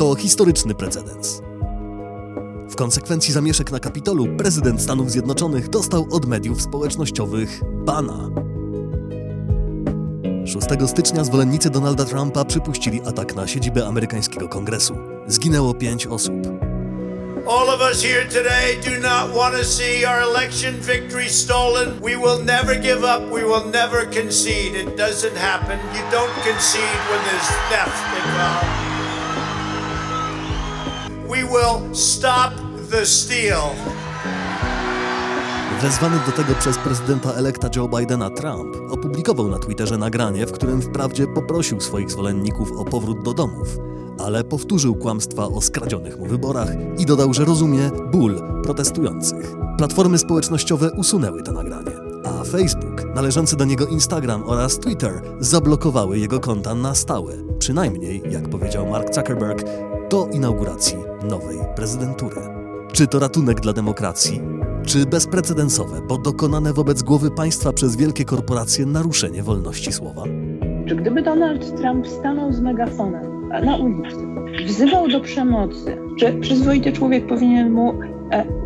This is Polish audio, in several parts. to historyczny precedens. W konsekwencji zamieszek na Kapitolu prezydent Stanów Zjednoczonych dostał od mediów społecznościowych bana. 6 stycznia zwolennicy Donalda Trumpa przypuścili atak na siedzibę amerykańskiego kongresu. Zginęło 5 osób. All of us here today do not want to see our election victory stolen. We will never give up. We will never concede. It doesn't happen. You don't concede when there's theft involved. We will stop the steal. Wezwany do tego przez prezydenta-elekta Joe Bidena Trump opublikował na Twitterze nagranie, w którym wprawdzie poprosił swoich zwolenników o powrót do domów, ale powtórzył kłamstwa o skradzionych mu wyborach i dodał, że rozumie ból protestujących. Platformy społecznościowe usunęły to nagranie, a Facebook, należący do niego Instagram oraz Twitter zablokowały jego konta na stałe, przynajmniej, jak powiedział Mark Zuckerberg, do inauguracji nowej prezydentury. Czy to ratunek dla demokracji? Czy bezprecedensowe, bo dokonane wobec głowy państwa przez wielkie korporacje naruszenie wolności słowa? Czy gdyby Donald Trump stanął z megafonem na ulicy, wzywał do przemocy, czy przyzwoity człowiek powinien mu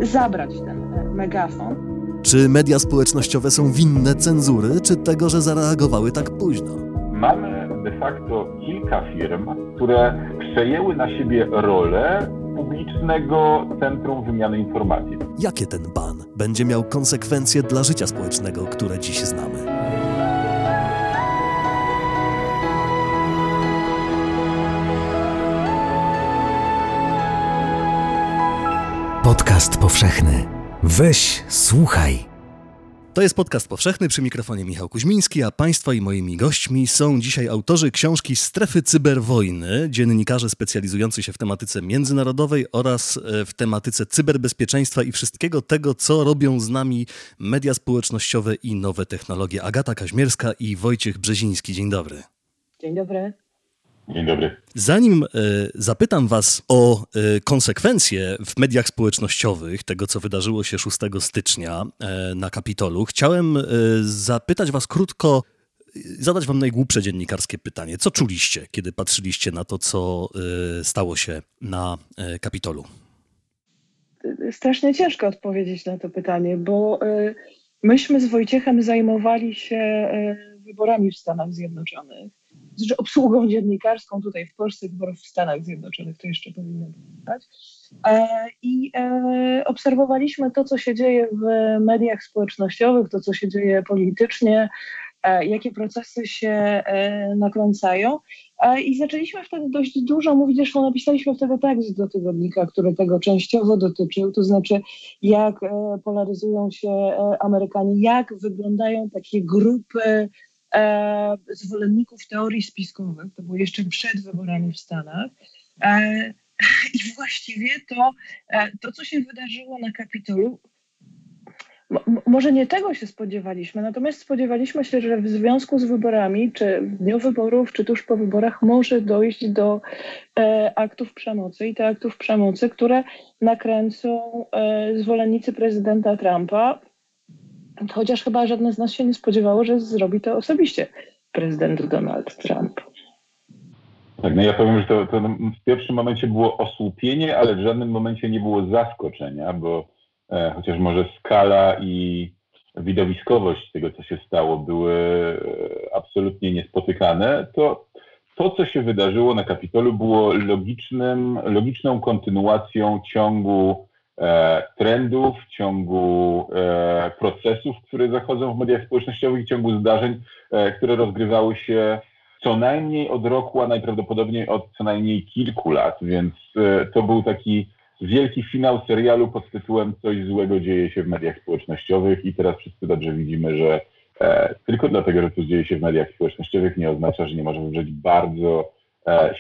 zabrać ten megafon? Czy media społecznościowe są winne cenzury, czy tego, że zareagowały tak późno? Mamy de facto kilka firm, które przejęły na siebie rolę publicznego centrum wymiany informacji. Jakie ten ban będzie miał konsekwencje dla życia społecznego, które dziś znamy? Podcast powszechny. Weź, słuchaj. To jest Podcast Powszechny, przy mikrofonie Michał Kuźmiński, a Państwa i moimi gośćmi są dzisiaj autorzy książki Strefy Cyberwojny, dziennikarze specjalizujący się w tematyce międzynarodowej oraz w tematyce cyberbezpieczeństwa i wszystkiego tego, co robią z nami media społecznościowe i nowe technologie. Agata Kaźmierska i Wojciech Brzeziński. Dzień dobry. Dzień dobry. Dzień dobry. Zanim zapytam was o konsekwencje w mediach społecznościowych tego, co wydarzyło się 6 stycznia na Kapitolu, chciałem zapytać was krótko, zadać wam najgłupsze dziennikarskie pytanie. Co czuliście, kiedy patrzyliście na to, co stało się na Kapitolu? Strasznie ciężko odpowiedzieć na to pytanie, bo myśmy z Wojciechem zajmowali się wyborami w Stanach Zjednoczonych. Znaczy obsługą dziennikarską tutaj w Polsce, wyborów w Stanach Zjednoczonych, to jeszcze powinno pamiętać. I obserwowaliśmy to, co się dzieje w mediach społecznościowych, to, co się dzieje politycznie, jakie procesy się nakręcają. I zaczęliśmy wtedy dość dużo mówić, zresztą napisaliśmy wtedy tekst do tygodnika, który tego częściowo dotyczył, to znaczy jak polaryzują się Amerykanie, jak wyglądają takie grupy zwolenników teorii spiskowych, to było jeszcze przed wyborami w Stanach. I właściwie to co się wydarzyło na Kapitolu, może nie tego się spodziewaliśmy, natomiast spodziewaliśmy się, że w związku z wyborami, czy w dniu wyborów, czy tuż po wyborach może dojść do aktów przemocy i te aktów przemocy, które nakręcą zwolennicy prezydenta Trumpa, chociaż chyba żadne z nas się nie spodziewało, że zrobi to osobiście prezydent Donald Trump. Tak, no ja powiem, że to w pierwszym momencie było osłupienie, ale w żadnym momencie nie było zaskoczenia, bo chociaż może skala i widowiskowość tego, co się stało, były absolutnie niespotykane, to co się wydarzyło na Kapitolu, było logiczną kontynuacją ciągu trendów, w ciągu procesów, które zachodzą w mediach społecznościowych i w ciągu zdarzeń, które rozgrywały się co najmniej od roku, a najprawdopodobniej od co najmniej kilku lat, więc to był taki wielki finał serialu pod tytułem Coś złego dzieje się w mediach społecznościowych i teraz wszyscy dobrze widzimy, że tylko dlatego, że coś dzieje się w mediach społecznościowych, nie oznacza, że nie może wywrzeć bardzo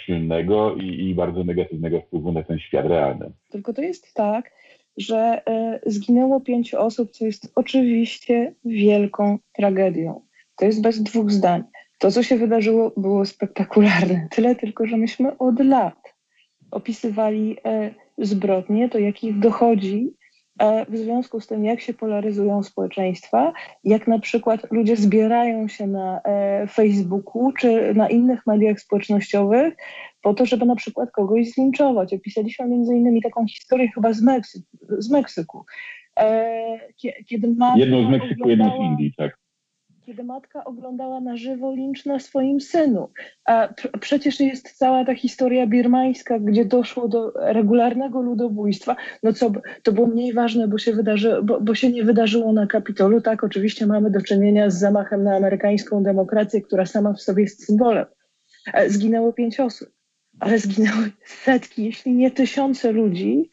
silnego i bardzo negatywnego wpływu na ten świat realny. Tylko to jest tak, że zginęło 5 osób, co jest oczywiście wielką tragedią. To jest bez dwóch zdań. To, co się wydarzyło, było spektakularne. Tyle tylko, że myśmy od lat opisywali zbrodnie, to jakich dochodzi w związku z tym, jak się polaryzują społeczeństwa, jak na przykład ludzie zbierają się na Facebooku czy na innych mediach społecznościowych po to, żeby na przykład kogoś zlinczować. Opisaliśmy między innymi taką historię chyba z Meksyku. Jedną z Meksyku, jedną z Indii, tak. Kiedy matka oglądała na żywo lincz na swoim synu. A przecież jest cała ta historia birmańska, gdzie doszło do regularnego ludobójstwa. No co, to było mniej ważne, bo się nie wydarzyło na Kapitolu. Tak, oczywiście mamy do czynienia z zamachem na amerykańską demokrację, która sama w sobie jest symbolem. Zginęło 5 osób, ale zginęły setki, jeśli nie tysiące ludzi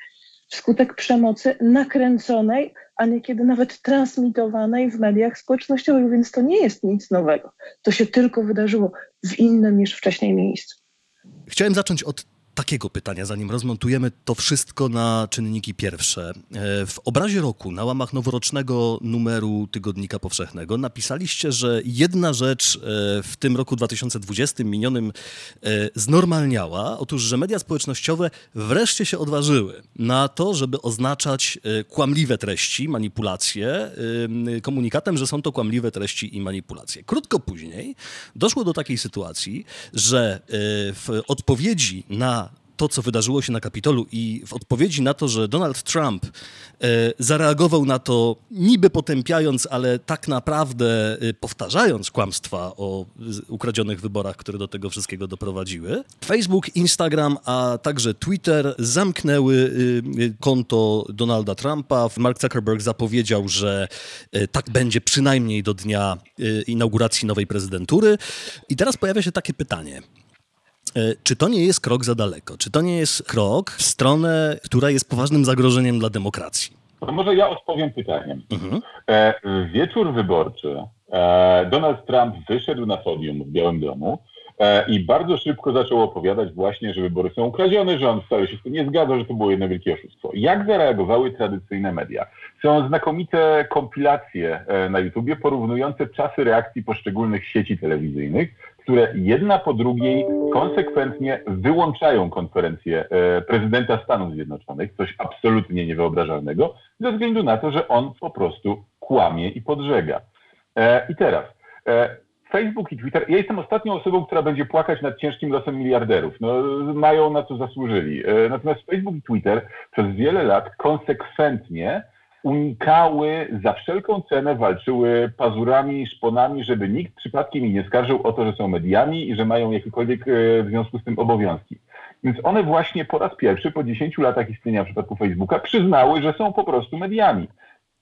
wskutek przemocy nakręconej, a niekiedy nawet transmitowanej w mediach społecznościowych, więc to nie jest nic nowego. To się tylko wydarzyło w innym niż wcześniej miejscu. Chciałem zacząć od takiego pytania, zanim rozmontujemy to wszystko na czynniki pierwsze. W obrazie roku na łamach noworocznego numeru Tygodnika Powszechnego napisaliście, że jedna rzecz w tym roku 2020 minionym znormalniała. Otóż, że media społecznościowe wreszcie się odważyły na to, żeby oznaczać kłamliwe treści, manipulacje komunikatem, że są to kłamliwe treści i manipulacje. Krótko później doszło do takiej sytuacji, że w odpowiedzi na to, co wydarzyło się na Kapitolu i w odpowiedzi na to, że Donald Trump zareagował na to niby potępiając, ale tak naprawdę powtarzając kłamstwa o ukradzionych wyborach, które do tego wszystkiego doprowadziły. Facebook, Instagram, a także Twitter zamknęły konto Donalda Trumpa. Mark Zuckerberg zapowiedział, że tak będzie przynajmniej do dnia inauguracji nowej prezydentury. I teraz pojawia się takie pytanie. Czy to nie jest krok za daleko? Czy to nie jest krok w stronę, która jest poważnym zagrożeniem dla demokracji? To może ja odpowiem pytaniem. Wieczór wyborczy Donald Trump wyszedł na podium w Białym Domu i bardzo szybko zaczął opowiadać właśnie, że wybory są ukradzione, że on wcale się z tym nie zgadza, że to było jedno wielkie oszustwo. Jak zareagowały tradycyjne media? Są znakomite kompilacje na YouTubie porównujące czasy reakcji poszczególnych sieci telewizyjnych, które jedna po drugiej konsekwentnie wyłączają konferencję prezydenta Stanów Zjednoczonych, coś absolutnie niewyobrażalnego, ze względu na to, że on po prostu kłamie i podżega. I teraz Facebook i Twitter. Ja jestem ostatnią osobą, która będzie płakać nad ciężkim losem miliarderów. No, mają na co zasłużyli. Natomiast Facebook i Twitter przez wiele lat konsekwentnie unikały, za wszelką cenę walczyły pazurami, szponami, żeby nikt przypadkiem ich nie skarżył o to, że są mediami i że mają jakiekolwiek w związku z tym obowiązki. Więc one właśnie po raz pierwszy po 10 latach istnienia w przypadku Facebooka przyznały, że są po prostu mediami.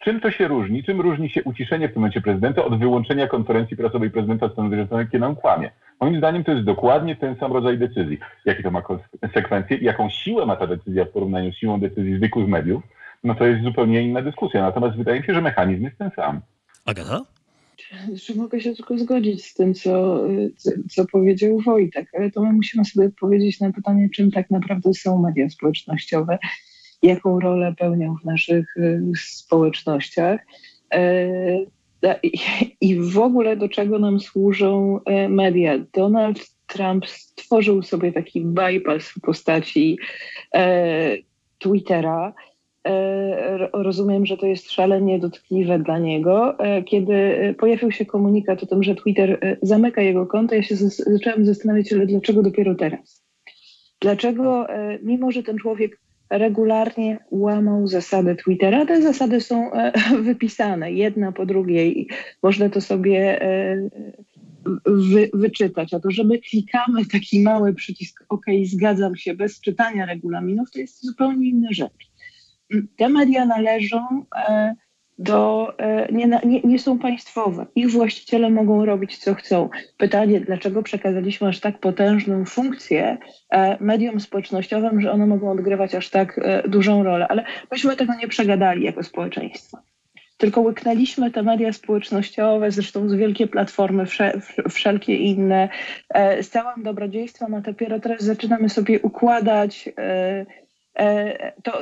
Czym to się różni? Czym różni się uciszenie w tym momencie prezydenta od wyłączenia konferencji prasowej prezydenta Stanów Zjednoczonych, kiedy on kłamie? Moim zdaniem to jest dokładnie ten sam rodzaj decyzji. Jakie to ma konsekwencje? Jaką siłę ma ta decyzja w porównaniu z siłą decyzji zwykłych mediów? No to jest zupełnie inna dyskusja, natomiast wydaje mi się, że mechanizm jest ten sam. Agata? Czy mogę się tylko zgodzić z tym, co powiedział Wojtek, ale to my musimy sobie odpowiedzieć na pytanie, czym tak naprawdę są media społecznościowe, jaką rolę pełnią w naszych społecznościach i w ogóle do czego nam służą media. Donald Trump stworzył sobie taki bypass w postaci Twittera. Rozumiem, że to jest szalenie dotkliwe dla niego. Kiedy pojawił się komunikat o tym, że Twitter zamyka jego konto, ja się zaczęłam zastanawiać, ale dlaczego dopiero teraz? Dlaczego, mimo że ten człowiek regularnie łamał zasady Twittera, te zasady są wypisane jedna po drugiej i można to sobie wyczytać. A to, że my klikamy taki mały przycisk OK, zgadzam się, bez czytania regulaminów, to jest zupełnie inna rzecz. Te media należą do, nie są państwowe. Ich właściciele mogą robić co chcą. Pytanie, dlaczego przekazaliśmy aż tak potężną funkcję mediom społecznościowym, że one mogą odgrywać aż tak dużą rolę. Ale myśmy tego nie przegadali jako społeczeństwo. Tylko łyknęliśmy te media społecznościowe, zresztą z wielkie platformy, wszelkie inne. Z całym dobrodziejstwem, a dopiero teraz zaczynamy sobie układać to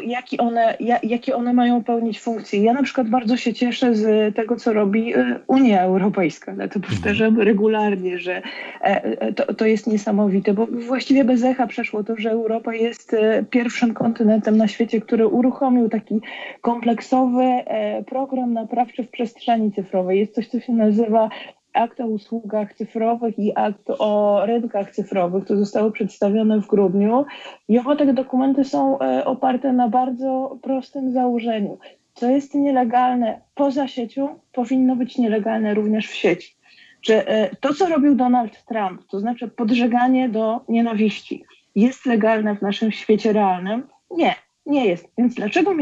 jakie one mają pełnić funkcje. Ja na przykład bardzo się cieszę z tego, co robi Unia Europejska. Ja to powtarzam regularnie, że to jest niesamowite, bo właściwie bez echa przeszło to, że Europa jest pierwszym kontynentem na świecie, który uruchomił taki kompleksowy program naprawczy w przestrzeni cyfrowej. Jest coś, co się nazywa Akt o usługach cyfrowych i Akt o rynkach cyfrowych, które zostały przedstawione w grudniu. I oba te dokumenty są oparte na bardzo prostym założeniu. Co jest nielegalne poza siecią, powinno być nielegalne również w sieci. Czy to, co robił Donald Trump, to znaczy podżeganie do nienawiści, jest legalne w naszym świecie realnym? Nie, nie jest. Więc dlaczego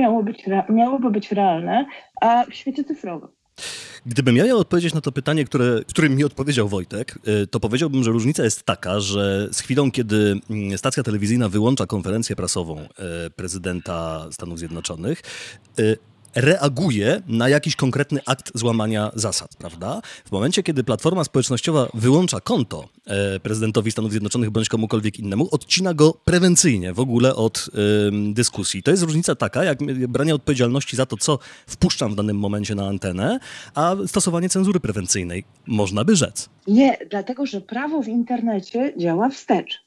miałoby być realne, a w świecie cyfrowym? Gdybym ja miał odpowiedzieć na to pytanie, którym mi odpowiedział Wojtek, to powiedziałbym, że różnica jest taka, że z chwilą, kiedy stacja telewizyjna wyłącza konferencję prasową prezydenta Stanów Zjednoczonych, reaguje na jakiś konkretny akt złamania zasad, prawda? W momencie, kiedy platforma społecznościowa wyłącza konto prezydentowi Stanów Zjednoczonych bądź komukolwiek innemu, odcina go prewencyjnie w ogóle od dyskusji. To jest różnica taka, jak branie odpowiedzialności za to, co wpuszczam w danym momencie na antenę, a stosowanie cenzury prewencyjnej, można by rzec. Nie, dlatego że prawo w internecie działa wstecz.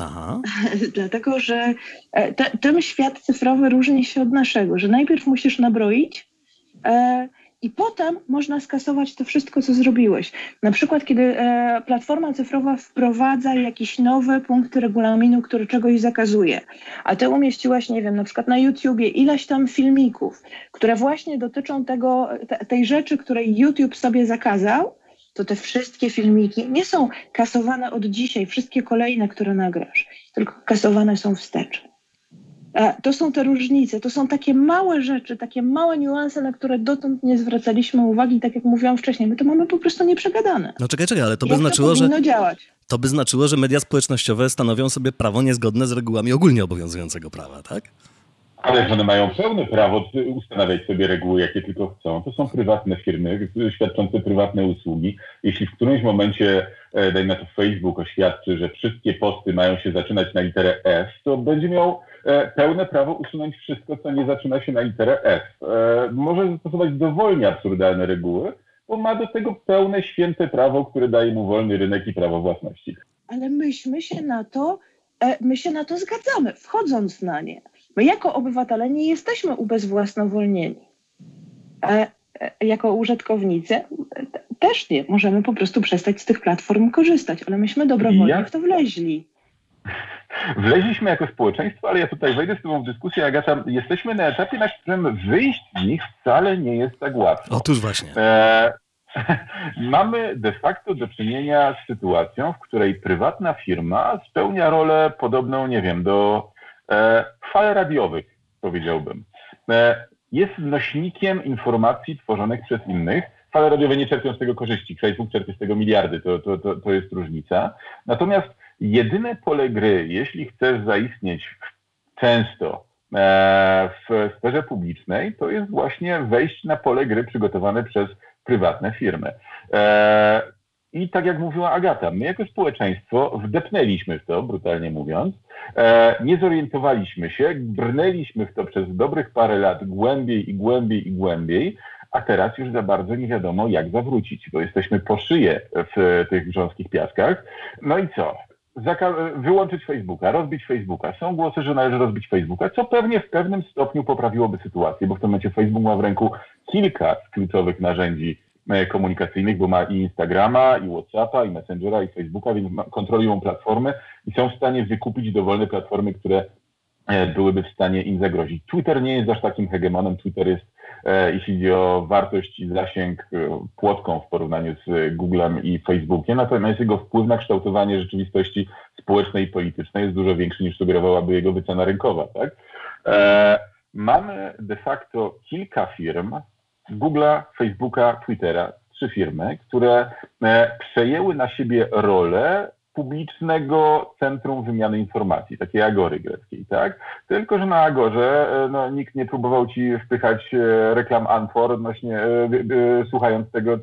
Aha. Dlatego, że ten świat cyfrowy różni się od naszego, że najpierw musisz nabroić i potem można skasować to wszystko, co zrobiłeś. Na przykład, kiedy platforma cyfrowa wprowadza jakiś nowy punkt regulaminu, który czegoś zakazuje, a ty umieściłaś, nie wiem, na przykład na YouTubie ileś tam filmików, które właśnie dotyczą tej rzeczy, której YouTube sobie zakazał, to te wszystkie filmiki nie są kasowane od dzisiaj, wszystkie kolejne, które nagrasz, tylko kasowane są wstecz. To są te różnice, to są takie małe rzeczy, takie małe niuanse, na które dotąd nie zwracaliśmy uwagi, tak jak mówiłam wcześniej, my to mamy po prostu nieprzegadane. No czekaj, ale to by znaczyło, że to by znaczyło, że media społecznościowe stanowią sobie prawo niezgodne z regułami ogólnie obowiązującego prawa, tak? Ale one mają pełne prawo ustanawiać sobie reguły, jakie tylko chcą. To są prywatne firmy, świadczące prywatne usługi. Jeśli w którymś momencie, daj na to Facebook oświadczy, że wszystkie posty mają się zaczynać na literę F, to będzie miał pełne prawo usunąć wszystko, co nie zaczyna się na literę F. Może zastosować dowolnie absurdalne reguły, bo ma do tego pełne, święte prawo, które daje mu wolny rynek i prawo własności. Ale my się na to zgadzamy, wchodząc na nie. My jako obywatele nie jesteśmy ubezwłasnowolnieni. Jako użytkownicy też nie. Możemy po prostu przestać z tych platform korzystać, ale myśmy dobrowolnie w to wleźli. Wleźliśmy jako społeczeństwo, ale ja tutaj wejdę z tobą w dyskusję, Agata. Jesteśmy na etapie, na którym wyjść z nich wcale nie jest tak łatwo. Otóż właśnie. Mamy de facto do czynienia z sytuacją, w której prywatna firma spełnia rolę podobną, nie wiem, do fal radiowych, powiedziałbym. Jest nośnikiem informacji tworzonych przez innych. Fale radiowe nie czerpią z tego korzyści. Facebook czerpie z tego miliardy. To jest różnica. Natomiast jedyne pole gry, jeśli chcesz zaistnieć często w sferze publicznej, to jest właśnie wejść na pole gry przygotowane przez prywatne firmy. I tak jak mówiła Agata, my jako społeczeństwo wdepnęliśmy w to, brutalnie mówiąc, nie zorientowaliśmy się, brnęliśmy w to przez dobrych parę lat głębiej i głębiej i głębiej, a teraz już za bardzo nie wiadomo jak zawrócić, bo jesteśmy po szyję w tych grząskich piaskach. No i co? Wyłączyć Facebooka, rozbić Facebooka. Są głosy, że należy rozbić Facebooka, co pewnie w pewnym stopniu poprawiłoby sytuację, bo w tym momencie Facebook ma w ręku kilka kluczowych narzędzi komunikacyjnych, bo ma i Instagrama, i Whatsappa, i Messengera, i Facebooka, więc kontrolują platformy i są w stanie wykupić dowolne platformy, które byłyby w stanie im zagrozić. Twitter nie jest aż takim hegemonem. Twitter jest, jeśli chodzi o wartość i zasięg, płotką w porównaniu z Googlem i Facebookiem, natomiast jego wpływ na kształtowanie rzeczywistości społecznej i politycznej jest dużo większy niż sugerowałaby jego wycena rynkowa, tak? Mamy de facto kilka firm, Google'a, Facebooka, Twittera, 3 firmy, które przejęły na siebie rolę publicznego centrum wymiany informacji, takiej agory greckiej, tak? Tylko że na agorze nikt nie próbował ci wpychać reklam Anfor odnośnie, słuchając tego,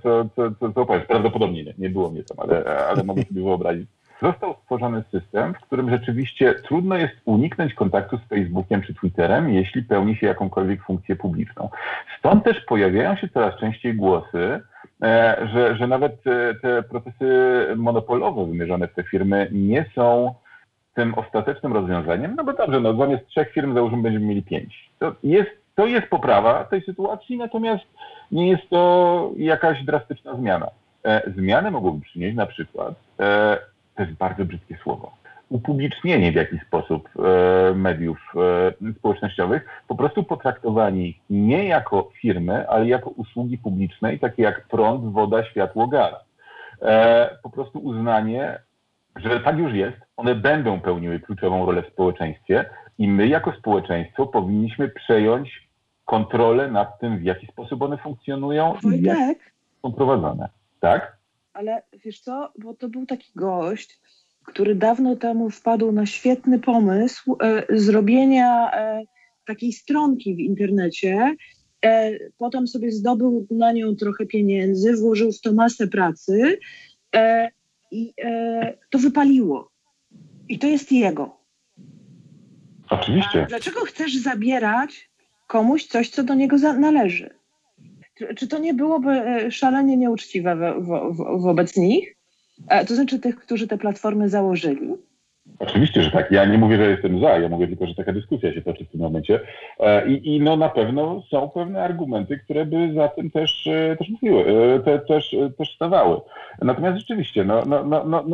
co powiesz. Prawdopodobnie nie było mnie tam, ale mogę sobie wyobrazić. Został stworzony system, w którym rzeczywiście trudno jest uniknąć kontaktu z Facebookiem czy Twitterem, jeśli pełni się jakąkolwiek funkcję publiczną. Stąd też pojawiają się coraz częściej głosy, że nawet te procesy monopolowe wymierzone w te firmy nie są tym ostatecznym rozwiązaniem. No bo dobrze, zamiast 3 firm załóżmy będziemy mieli 5. To jest poprawa tej sytuacji, natomiast nie jest to jakaś drastyczna zmiana. Zmiany mogłoby przynieść na przykład, to jest bardzo brzydkie słowo, upublicznienie w jakiś sposób mediów społecznościowych, po prostu potraktowani nie jako firmy, ale jako usługi publiczne, takie jak prąd, woda, światło, gaz. Po prostu uznanie, że tak już jest, one będą pełniły kluczową rolę w społeczeństwie i my jako społeczeństwo powinniśmy przejąć kontrolę nad tym, w jaki sposób one funkcjonują i jak są prowadzone. Tak? Ale wiesz co, bo to był taki gość, który dawno temu wpadł na świetny pomysł zrobienia takiej stronki w internecie. Potem sobie zdobył na nią trochę pieniędzy, włożył w to masę pracy i to wypaliło. I to jest jego. Oczywiście. A dlaczego chcesz zabierać komuś coś, co do niego należy? Czy to nie byłoby szalenie nieuczciwe wobec nich? To znaczy tych, którzy te platformy założyli? Oczywiście, że tak. Ja nie mówię, że jestem za. Ja mówię tylko, że taka dyskusja się toczy w tym momencie. I no na pewno są pewne argumenty, które by za tym też mówiły, też stawały. Natomiast rzeczywiście,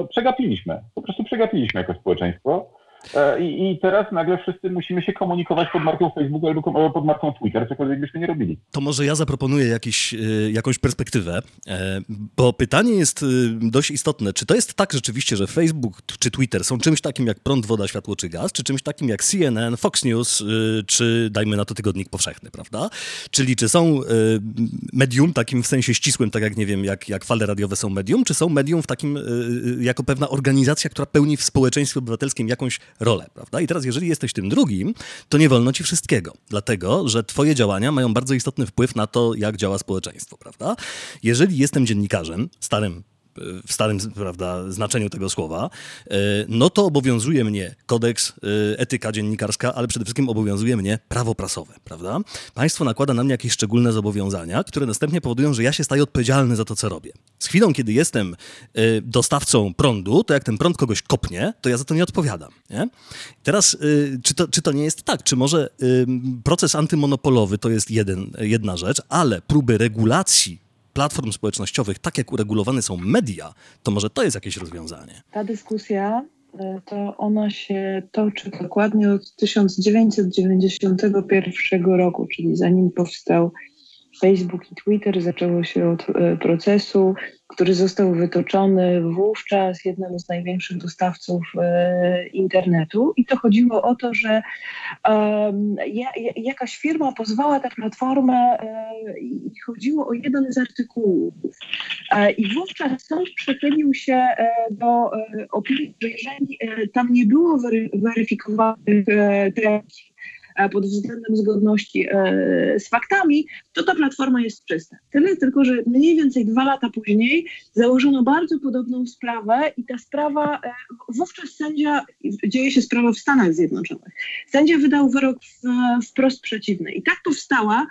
przegapiliśmy. Po prostu przegapiliśmy jako społeczeństwo. I teraz nagle wszyscy musimy się komunikować pod marką Facebooka albo pod marką Twitter, cokolwiek byśmy nie robili. To może ja zaproponuję jakąś perspektywę, bo pytanie jest dość istotne. Czy to jest tak rzeczywiście, że Facebook czy Twitter są czymś takim jak prąd, woda, światło czy gaz, czy czymś takim jak CNN, Fox News, czy dajmy na to Tygodnik Powszechny, prawda? Czyli czy są medium takim w sensie ścisłym, tak jak nie wiem, jak fale radiowe są medium, czy są medium w takim jako pewna organizacja, która pełni w społeczeństwie obywatelskim jakąś rolę, prawda? I teraz, jeżeli jesteś tym drugim, to nie wolno ci wszystkiego, dlatego, że twoje działania mają bardzo istotny wpływ na to, jak działa społeczeństwo, prawda? Jeżeli jestem dziennikarzem, w starym prawda, znaczeniu tego słowa, no to obowiązuje mnie kodeks, etyka dziennikarska, ale przede wszystkim obowiązuje mnie prawo prasowe, prawda? Państwo nakłada na mnie jakieś szczególne zobowiązania, które następnie powodują, że ja się staję odpowiedzialny za to, co robię. Z chwilą, kiedy jestem dostawcą prądu, to jak ten prąd kogoś kopnie, to ja za to nie odpowiadam. Nie? Teraz, czy to nie jest tak? Czy może proces antymonopolowy to jest jedna rzecz, ale próby regulacji platform społecznościowych, tak jak uregulowane są media, to może to jest jakieś rozwiązanie. Ta dyskusja, to ona się toczy dokładnie od 1991 roku, czyli zanim powstał Facebook i Twitter, zaczęło się od procesu, który został wytoczony wówczas jednym z największych dostawców internetu. I to chodziło o to, że jakaś firma pozwała tę platformę i chodziło o jeden z artykułów. I wówczas sąd przychylił się do opinii, że jeżeli tam nie było weryfikowanych treści, pod względem zgodności z faktami, to ta platforma jest czysta. Tyle tylko, że mniej więcej 2 lata później założono bardzo podobną sprawę i ta sprawa, wówczas sędzia, dzieje się sprawa w Stanach Zjednoczonych, sędzia wydał wyrok wprost przeciwny. I tak powstała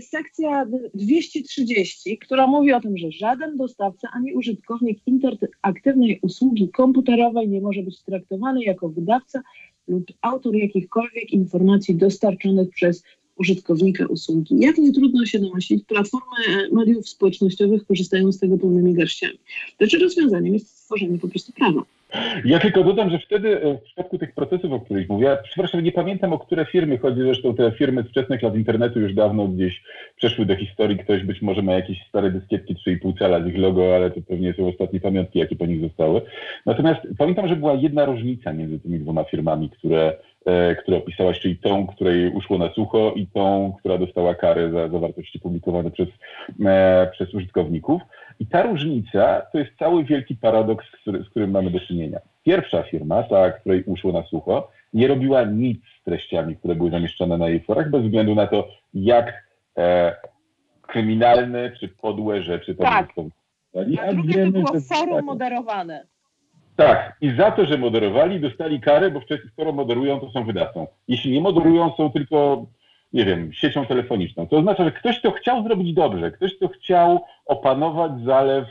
sekcja 230, która mówi o tym, że żaden dostawca ani użytkownik interaktywnej usługi komputerowej nie może być traktowany jako wydawca lub autor jakichkolwiek informacji dostarczonych przez użytkownika usługi. Jak nie trudno się domyślić, platformy mediów społecznościowych korzystają z tego pełnymi garściami. Znaczy rozwiązaniem jest stworzenie po prostu prawa. Ja tylko dodam, że wtedy w przypadku tych procesów, o których mówię, ja przepraszam, nie pamiętam, o które firmy chodzi, zresztą te firmy z wczesnych lat internetu już dawno gdzieś przeszły do historii, ktoś być może ma jakieś stare dyskietki 3,5 cala z ich logo, ale to pewnie są ostatnie pamiątki, jakie po nich zostały. Natomiast pamiętam, że była jedna różnica między tymi 2 firmami, które opisałaś, czyli tą, której uszło na sucho i tą, która dostała karę za zawartości publikowane przez użytkowników. I ta różnica to jest cały wielki paradoks, z którym mamy do czynienia. Pierwsza firma, ta, której uszło na sucho, nie robiła nic z treściami, które były zamieszczone na jej forach, bez względu na to, jak kryminalne czy podłe rzeczy to tak. Były. A drugie wiemy, to było forum moderowane. Tak. I za to, że moderowali, dostali karę, bo wcześniej, skoro moderują, to są wydawcą. Jeśli nie moderują, są tylko, nie wiem, siecią telefoniczną. To oznacza, że ktoś to chciał zrobić dobrze. Ktoś to chciał opanować zalew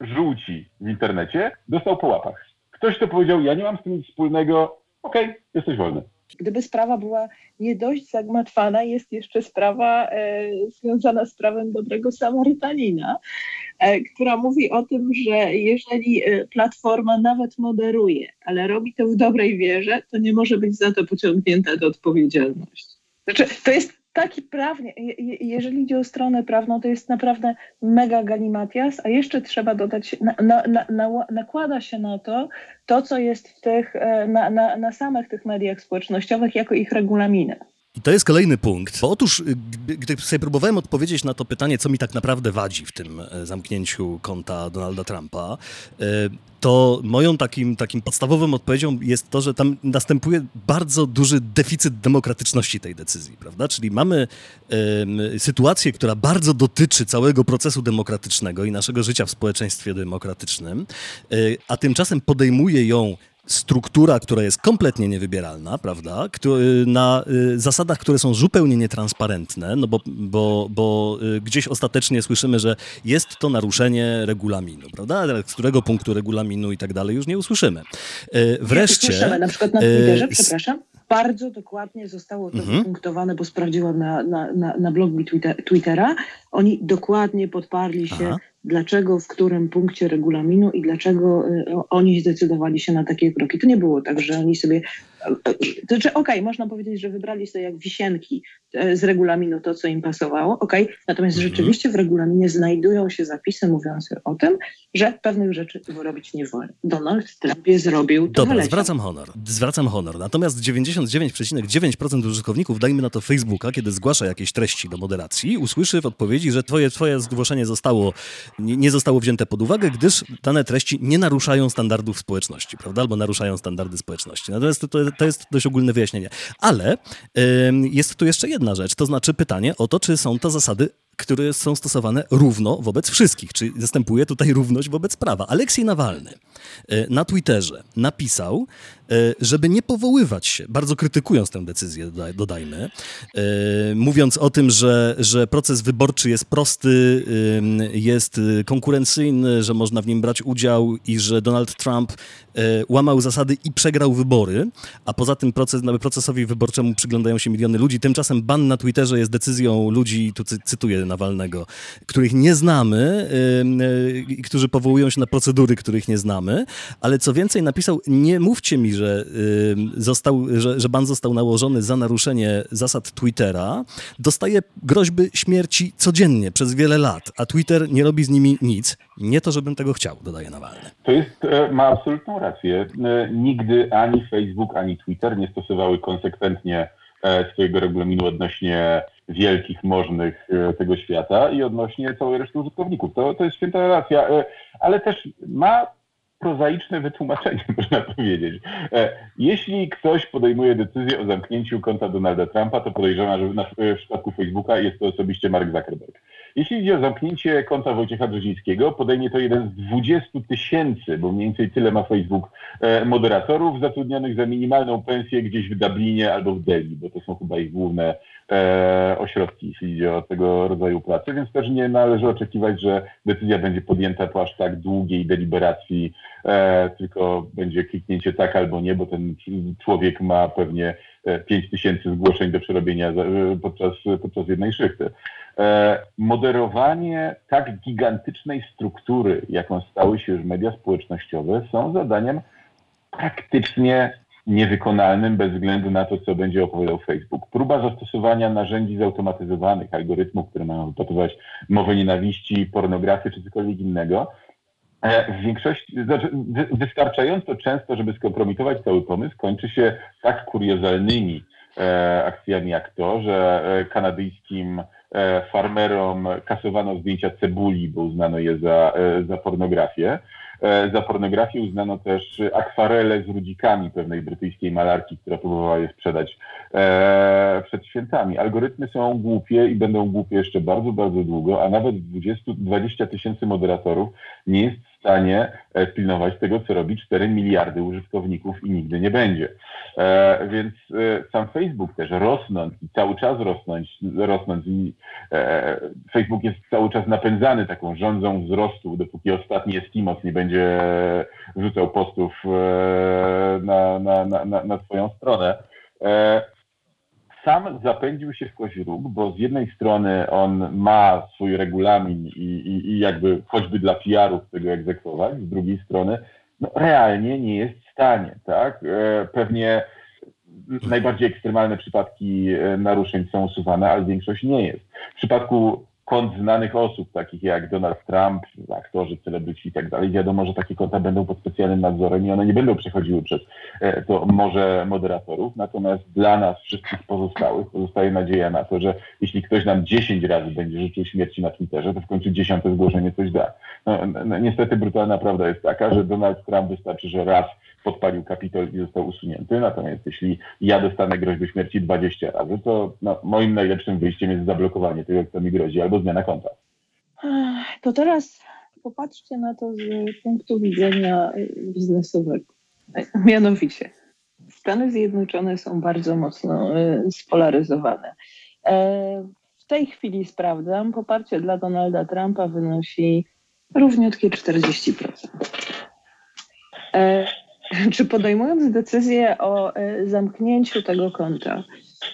żółci w internecie, dostał po łapach. Ktoś to powiedział, ja nie mam z tym nic wspólnego, okej, jesteś wolny. Gdyby sprawa była nie dość zagmatwana, jest jeszcze sprawa związana z prawem dobrego Samarytanina, która mówi o tym, że jeżeli platforma nawet moderuje, ale robi to w dobrej wierze, to nie może być za to pociągnięta do odpowiedzialności. Znaczy, to jest taki prawnie, jeżeli idzie o stronę prawną, to jest naprawdę mega galimatias, a jeszcze trzeba dodać, nakłada się na to, co jest w tych, na samych tych mediach społecznościowych jako ich regulaminy. I to jest kolejny punkt. Bo otóż, gdy sobie próbowałem odpowiedzieć na to pytanie, co mi tak naprawdę wadzi w tym zamknięciu konta Donalda Trumpa, to moją takim podstawową odpowiedzią jest to, że tam następuje bardzo duży deficyt demokratyczności tej decyzji, prawda? Czyli mamy sytuację, która bardzo dotyczy całego procesu demokratycznego i naszego życia w społeczeństwie demokratycznym, a tymczasem podejmuje ją struktura, która jest kompletnie niewybieralna, prawda, na zasadach, które są zupełnie nietransparentne, no bo gdzieś ostatecznie słyszymy, że jest to naruszenie regulaminu, prawda, z którego punktu regulaminu i tak dalej już nie usłyszymy. Wreszcie... Nie usłyszymy, na przykład na Twitterze, przepraszam, bardzo dokładnie zostało to wypunktowane, bo sprawdziłam na blogu Twittera. Oni dokładnie podparli się, dlaczego, w którym punkcie regulaminu i dlaczego oni zdecydowali się na takie kroki. To nie było tak, że oni sobie... Okej, można powiedzieć, że wybrali sobie jak wisienki z regulaminu to, co im pasowało. Okej. Natomiast rzeczywiście w regulaminie znajdują się zapisy mówiące o tym, że pewnych rzeczy robić nie wolno. Donald Trump je zrobił. Dobra, zwracam honor. Natomiast 99,9% użytkowników, dajmy na to Facebooka, kiedy zgłasza jakieś treści do moderacji, usłyszy w odpowiedzi, że twoje zgłoszenie nie zostało wzięte pod uwagę, gdyż dane treści nie naruszają standardów społeczności, prawda? Albo naruszają standardy społeczności. Natomiast to jest dość ogólne wyjaśnienie. Ale jest tu jeszcze jedna rzecz, to znaczy pytanie o to, czy są to zasady, które są stosowane równo wobec wszystkich, czyli zastępuje tutaj równość wobec prawa. Aleksiej Nawalny na Twitterze napisał, żeby nie powoływać się, bardzo krytykując tę decyzję, dodajmy, mówiąc o tym, że proces wyborczy jest prosty, jest konkurencyjny, że można w nim brać udział i że Donald Trump łamał zasady i przegrał wybory, a poza tym procesowi wyborczemu przyglądają się miliony ludzi. Tymczasem ban na Twitterze jest decyzją ludzi, tu cytuję Nawalnego, których nie znamy, którzy powołują się na procedury, których nie znamy, ale co więcej napisał, nie mówcie mi, że ban został nałożony za naruszenie zasad Twittera, dostaje groźby śmierci codziennie przez wiele lat, a Twitter nie robi z nimi nic. Nie to, żebym tego chciał, dodaje Nawalny. To jest, ma absolutną rację. Nigdy ani Facebook, ani Twitter nie stosowały konsekwentnie swojego regulaminu odnośnie wielkich, możnych tego świata i odnośnie całej reszty użytkowników. To jest święta racja, ale też ma prozaiczne wytłumaczenie, można powiedzieć. Jeśli ktoś podejmuje decyzję o zamknięciu konta Donalda Trumpa, to podejrzewam, że w przypadku Facebooka jest to osobiście Mark Zuckerberg. Jeśli idzie o zamknięcie konta Wojciecha Brzezińskiego, podejmie to jeden z 20,000, bo mniej więcej tyle ma Facebook, moderatorów zatrudnionych za minimalną pensję gdzieś w Dublinie albo w Delhi, bo to są chyba ich główne ośrodki, jeśli idzie o tego rodzaju pracę, więc też nie należy oczekiwać, że decyzja będzie podjęta po aż tak długiej deliberacji, tylko będzie kliknięcie tak albo nie, bo ten człowiek ma pewnie 5,000 zgłoszeń do przerobienia podczas jednej szychty. Moderowanie tak gigantycznej struktury, jaką stały się już media społecznościowe, są zadaniem praktycznie niewykonalnym bez względu na to, co będzie opowiadał Facebook. Próba zastosowania narzędzi zautomatyzowanych, algorytmów, które mają wypatrywać mowę nienawiści, pornografię czy cokolwiek innego, w większości, wystarczająco często, żeby skompromitować cały pomysł, kończy się tak kuriozalnymi akcjami jak to, że kanadyjskim farmerom kasowano zdjęcia cebuli, bo uznano je za pornografię. Za pornografię uznano też akwarele z rudzikami pewnej brytyjskiej malarki, która próbowała je sprzedać przed świętami. Algorytmy są głupie i będą głupie jeszcze bardzo, bardzo długo, a nawet 20,000 moderatorów nie jest w stanie pilnować tego, co robi 4 miliardy użytkowników i nigdy nie będzie. Więc sam Facebook też rosnąc i Facebook jest cały czas napędzany taką rządzą wzrostu, dopóki ostatni Eskimos nie będzie wrzucał postów na swoją stronę. Sam zapędził się w kozi róg, bo z jednej strony on ma swój regulamin i jakby choćby dla PR-ów tego egzekwować, z drugiej strony realnie nie jest w stanie, tak? Pewnie najbardziej ekstremalne przypadki naruszeń są usuwane, ale większość nie jest. W przypadku kont znanych osób, takich jak Donald Trump, aktorzy, celebryci i tak dalej, wiadomo, że takie konta będą pod specjalnym nadzorem i one nie będą przechodziły przez to morze moderatorów. Natomiast dla nas, wszystkich pozostałych, pozostaje nadzieja na to, że jeśli ktoś nam 10 razy będzie życzył śmierci na Twitterze, to w końcu 10. zgłoszenie coś da. No, niestety brutalna prawda jest taka, że Donald Trump wystarczy, że raz podpalił Kapitol i został usunięty, natomiast jeśli ja dostanę groźby śmierci 20 razy, to moim najlepszym wyjściem jest zablokowanie tego, kto mi grozi, albo zmiana konta. To teraz popatrzcie na to z punktu widzenia biznesowego. Mianowicie, Stany Zjednoczone są bardzo mocno spolaryzowane. W tej chwili sprawdzam, poparcie dla Donalda Trumpa wynosi równiutkie 40%. Czy podejmując decyzję o zamknięciu tego konta,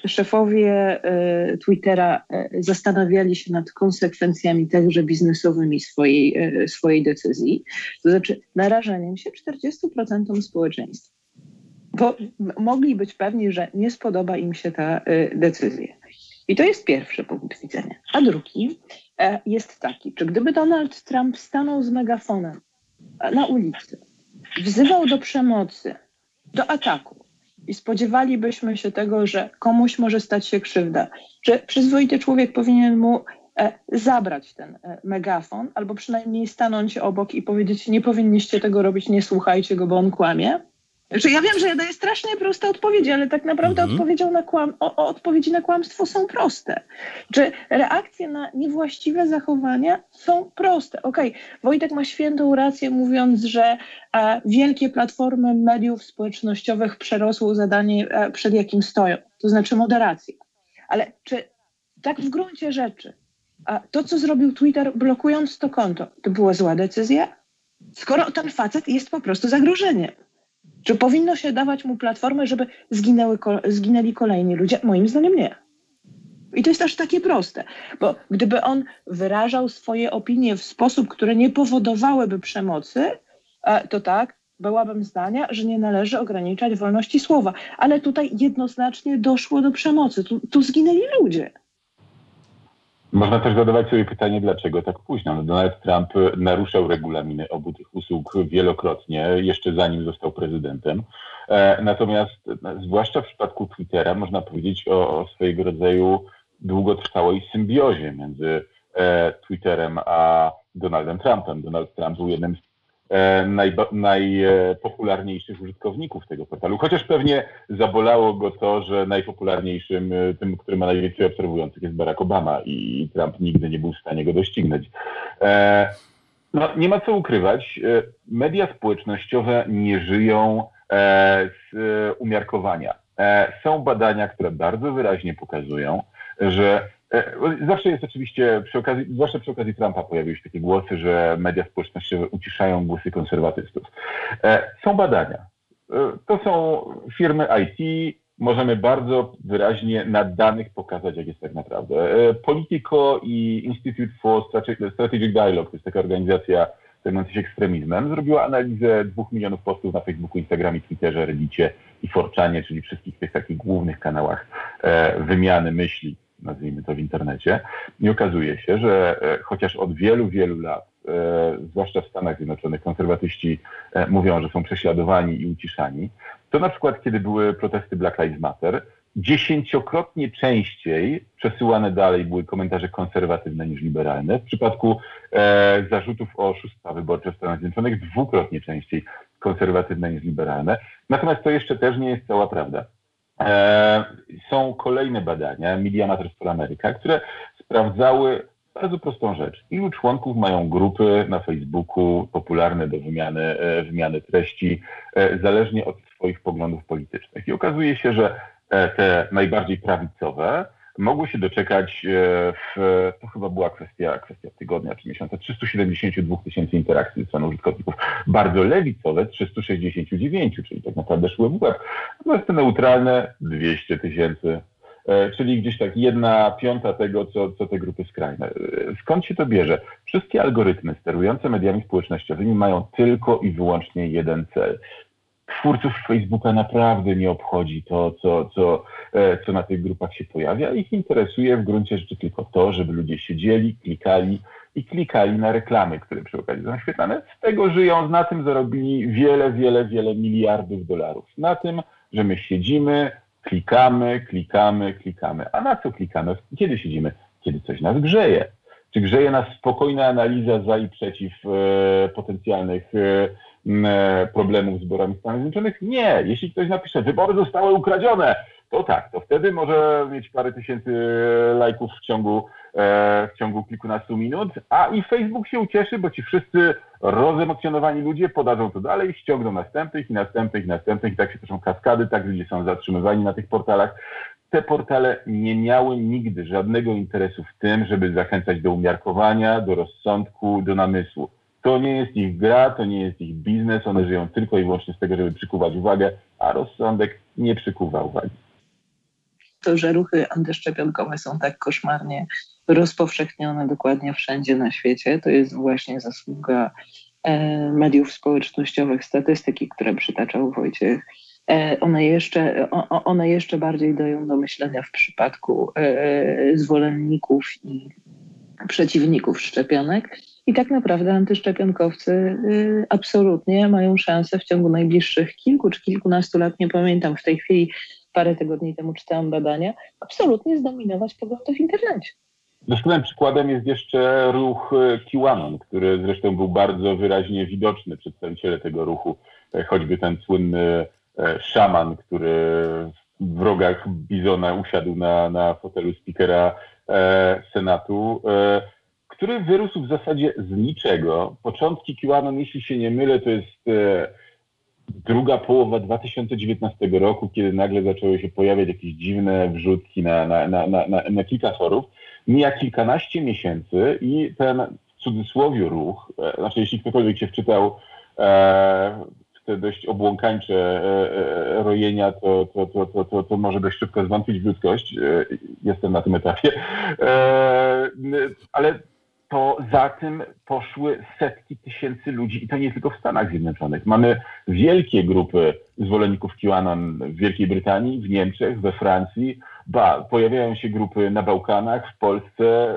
szefowie Twittera zastanawiali się nad konsekwencjami także biznesowymi swojej decyzji, to znaczy narażaniem się 40% społeczeństwa, bo mogli być pewni, że nie spodoba im się ta decyzja. I to jest pierwszy punkt widzenia. A drugi jest taki, czy gdyby Donald Trump stanął z megafonem na ulicy, wzywał do przemocy, do ataku i spodziewalibyśmy się tego, że komuś może stać się krzywda, że przyzwoity człowiek powinien mu zabrać ten megafon albo przynajmniej stanąć obok i powiedzieć: nie powinniście tego robić, nie słuchajcie go, bo on kłamie. Znaczy, ja wiem, że ja daję strasznie proste odpowiedzi, ale tak naprawdę odpowiedzi na kłamstwo są proste. Czy reakcje na niewłaściwe zachowania są proste? Okej, Wojtek ma świętą rację, mówiąc, że wielkie platformy mediów społecznościowych przerosły zadanie, przed jakim stoją, to znaczy moderację. Ale czy tak w gruncie rzeczy to, co zrobił Twitter, blokując to konto, to była zła decyzja? Skoro ten facet jest po prostu zagrożeniem. Czy powinno się dawać mu platformę, żeby zginęli kolejni ludzie? Moim zdaniem nie. I to jest aż takie proste, bo gdyby on wyrażał swoje opinie w sposób, który nie powodowałyby przemocy, to tak, byłabym zdania, że nie należy ograniczać wolności słowa. Ale tutaj jednoznacznie doszło do przemocy. Tu zginęli ludzie. Można też zadawać sobie pytanie, dlaczego tak późno. Donald Trump naruszał regulaminy obu tych usług wielokrotnie, jeszcze zanim został prezydentem. Natomiast zwłaszcza w przypadku Twittera można powiedzieć o swojego rodzaju długotrwałej symbiozie między Twitterem a Donaldem Trumpem. Donald Trump był jednym z najpopularniejszych użytkowników tego portalu. Chociaż pewnie zabolało go to, że najpopularniejszym, tym, który ma najwięcej obserwujących, jest Barack Obama i Trump nigdy nie był w stanie go doścignąć. Nie ma co ukrywać, media społecznościowe nie żyją z umiarkowania. Są badania, które bardzo wyraźnie pokazują, że zawsze jest oczywiście, zwłaszcza przy okazji Trumpa pojawiły się takie głosy, że media społecznościowe uciszają głosy konserwatystów. Są badania. To są firmy IT. Możemy bardzo wyraźnie na danych pokazać, jak jest tak naprawdę. Politico i Institute for Strategic Dialogue, to jest taka organizacja zajmująca się ekstremizmem, zrobiła analizę 2 milionów postów na Facebooku, Instagramie, Twitterze, Reddicie i 4chanie, czyli wszystkich tych takich głównych kanałach wymiany myśli, nazwijmy to, w internecie, i okazuje się, że chociaż od wielu, wielu lat, zwłaszcza w Stanach Zjednoczonych, konserwatyści mówią, że są prześladowani i uciszani, to na przykład, kiedy były protesty Black Lives Matter, 10-krotnie częściej przesyłane dalej były komentarze konserwatywne niż liberalne. W przypadku zarzutów o oszustwa wyborcze w Stanach Zjednoczonych 2-krotnie częściej konserwatywne niż liberalne. Natomiast to jeszcze też nie jest cała prawda. Są kolejne badania, Media Matters for America, które sprawdzały bardzo prostą rzecz. Ilu członków mają grupy na Facebooku popularne do wymiany treści, zależnie od swoich poglądów politycznych. I okazuje się, że te najbardziej prawicowe mogło się doczekać, to chyba była kwestia tygodnia czy miesiąca, 372 000 interakcji ze strony użytkowników. Bardzo lewicowe 369, czyli tak naprawdę szły w łeb. Natomiast te neutralne 200 000. Czyli gdzieś tak 1/5 tego, co te grupy skrajne. Skąd się to bierze? Wszystkie algorytmy sterujące mediami społecznościowymi mają tylko i wyłącznie jeden cel. Twórców Facebooka naprawdę nie obchodzi to, co na tych grupach się pojawia. Ich interesuje w gruncie rzeczy tylko to, żeby ludzie siedzieli, klikali na reklamy, które przy okazji są świetlane. Z tego żyją, na tym zarobili wiele miliardów dolarów. Na tym, że my siedzimy, klikamy. A na co klikamy? Kiedy siedzimy? Kiedy coś nas grzeje. Czy grzeje nas spokojna analiza za i przeciw potencjalnych problemów z wyborami w Stanach Zjednoczonych? Nie. Jeśli ktoś napisze, wybory zostały ukradzione, to tak, to wtedy może mieć parę tysięcy lajków w ciągu kilkunastu minut, a i Facebook się ucieszy, bo ci wszyscy rozemocjonowani ludzie podadzą to dalej, ściągną następnych i tak się toczą kaskady, tak ludzie są zatrzymywani na tych portalach. Te portale nie miały nigdy żadnego interesu w tym, żeby zachęcać do umiarkowania, do rozsądku, do namysłu. To nie jest ich gra, to nie jest ich biznes, one żyją tylko i wyłącznie z tego, żeby przykuwać uwagę, a rozsądek nie przykuwa uwagi. To, że ruchy antyszczepionkowe są tak koszmarnie rozpowszechnione dokładnie wszędzie na świecie, to jest właśnie zasługa mediów społecznościowych, statystyki, które przytaczał Wojciech. One jeszcze bardziej dają do myślenia w przypadku zwolenników i przeciwników szczepionek. I tak naprawdę antyszczepionkowcy absolutnie mają szansę w ciągu najbliższych kilku czy kilkunastu lat, nie pamiętam w tej chwili, parę tygodni temu czytałam badania, absolutnie zdominować poglądy w internecie. Doskonałym przykładem jest jeszcze ruch QAnon, który zresztą był bardzo wyraźnie widoczny. Przedstawiciele tego ruchu, choćby ten słynny szaman, który w rogach bizona usiadł na fotelu spikera Senatu, który wyrósł w zasadzie z niczego. Początki QAnon, jeśli się nie mylę, to jest druga połowa 2019 roku, kiedy nagle zaczęły się pojawiać jakieś dziwne wrzutki na kilka forów. Mija kilkanaście miesięcy i ten w cudzysłowie ruch, znaczy jeśli ktokolwiek się wczytał w te dość obłąkańcze rojenia, to może dość szybko zwątpić w ludzkość. Jestem na tym etapie. Ale to za tym poszły setki tysięcy ludzi i to nie tylko w Stanach Zjednoczonych. Mamy wielkie grupy zwolenników QAnon w Wielkiej Brytanii, w Niemczech, we Francji, pojawiają się grupy na Bałkanach, w Polsce,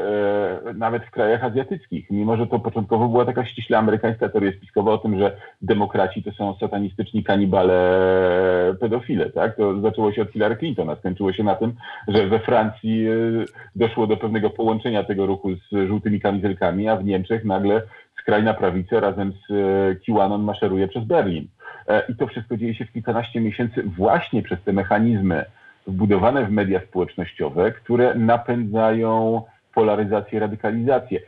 nawet w krajach azjatyckich. Mimo, że to początkowo była taka ściśle amerykańska teoria spiskowa o tym, że demokraci to są satanistyczni kanibale pedofile, tak? To zaczęło się od Hillary Clinton, a skończyło się na tym, że we Francji doszło do pewnego połączenia tego ruchu z żółtymi kamizelkami, a w Niemczech nagle skrajna prawica razem z QAnon maszeruje przez Berlin. I to wszystko dzieje się w kilkanaście miesięcy właśnie przez te mechanizmy wbudowane w media społecznościowe, które napędzają polaryzację, radykalizację.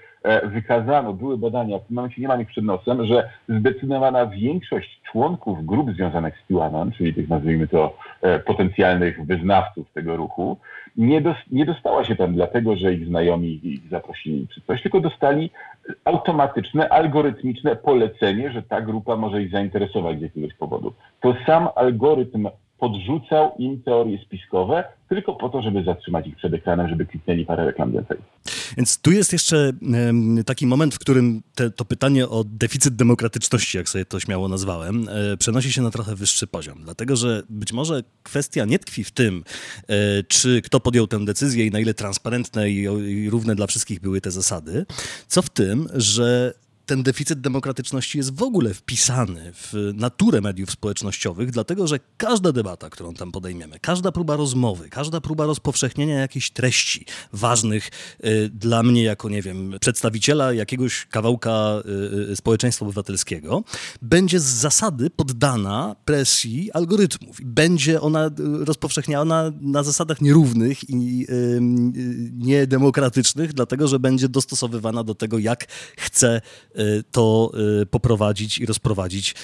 Wykazano, były badania, w tym momencie nie mam ich przed nosem, że zdecydowana większość członków grup związanych z QAnon, czyli tych, nazwijmy to, potencjalnych wyznawców tego ruchu, nie dostała się tam dlatego, że ich znajomi ich zaprosili czy coś, tylko dostali automatyczne, algorytmiczne polecenie, że ta grupa może ich zainteresować z jakiegoś powodu. To sam algorytm podrzucał im teorie spiskowe tylko po to, żeby zatrzymać ich przed ekranem, żeby kliknęli parę reklam więcej. Więc tu jest jeszcze taki moment, w którym to pytanie o deficyt demokratyczności, jak sobie to śmiało nazwałem, przenosi się na trochę wyższy poziom. Dlatego, że być może kwestia nie tkwi w tym, czy kto podjął tę decyzję i na ile transparentne i równe dla wszystkich były te zasady, co w tym, że ten deficyt demokratyczności jest w ogóle wpisany w naturę mediów społecznościowych, dlatego że każda debata, którą tam podejmiemy, każda próba rozmowy, każda próba rozpowszechnienia jakichś treści ważnych dla mnie jako, nie wiem, przedstawiciela jakiegoś kawałka społeczeństwa obywatelskiego, będzie z zasady poddana presji algorytmów. Będzie ona rozpowszechniana na zasadach nierównych i niedemokratycznych, dlatego że będzie dostosowywana do tego, jak chce to poprowadzić i rozprowadzić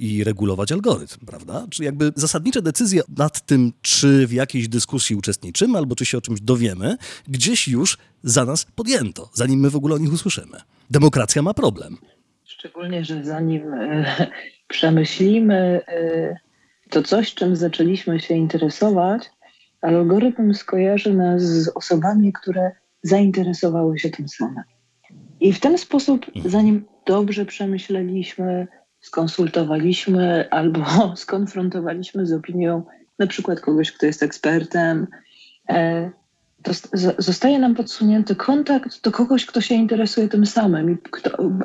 i regulować algorytm, prawda? Czyli jakby zasadnicze decyzje nad tym, czy w jakiejś dyskusji uczestniczymy albo czy się o czymś dowiemy, gdzieś już za nas podjęto, zanim my w ogóle o nich usłyszymy. Demokracja ma problem. Szczególnie, że zanim przemyślimy to coś, czym zaczęliśmy się interesować, algorytm skojarzy nas z osobami, które zainteresowały się tym samym. I w ten sposób, zanim dobrze przemyśleliśmy, skonsultowaliśmy albo skonfrontowaliśmy z opinią na przykład kogoś, kto jest ekspertem, to zostaje nam podsunięty kontakt do kogoś, kto się interesuje tym samym. I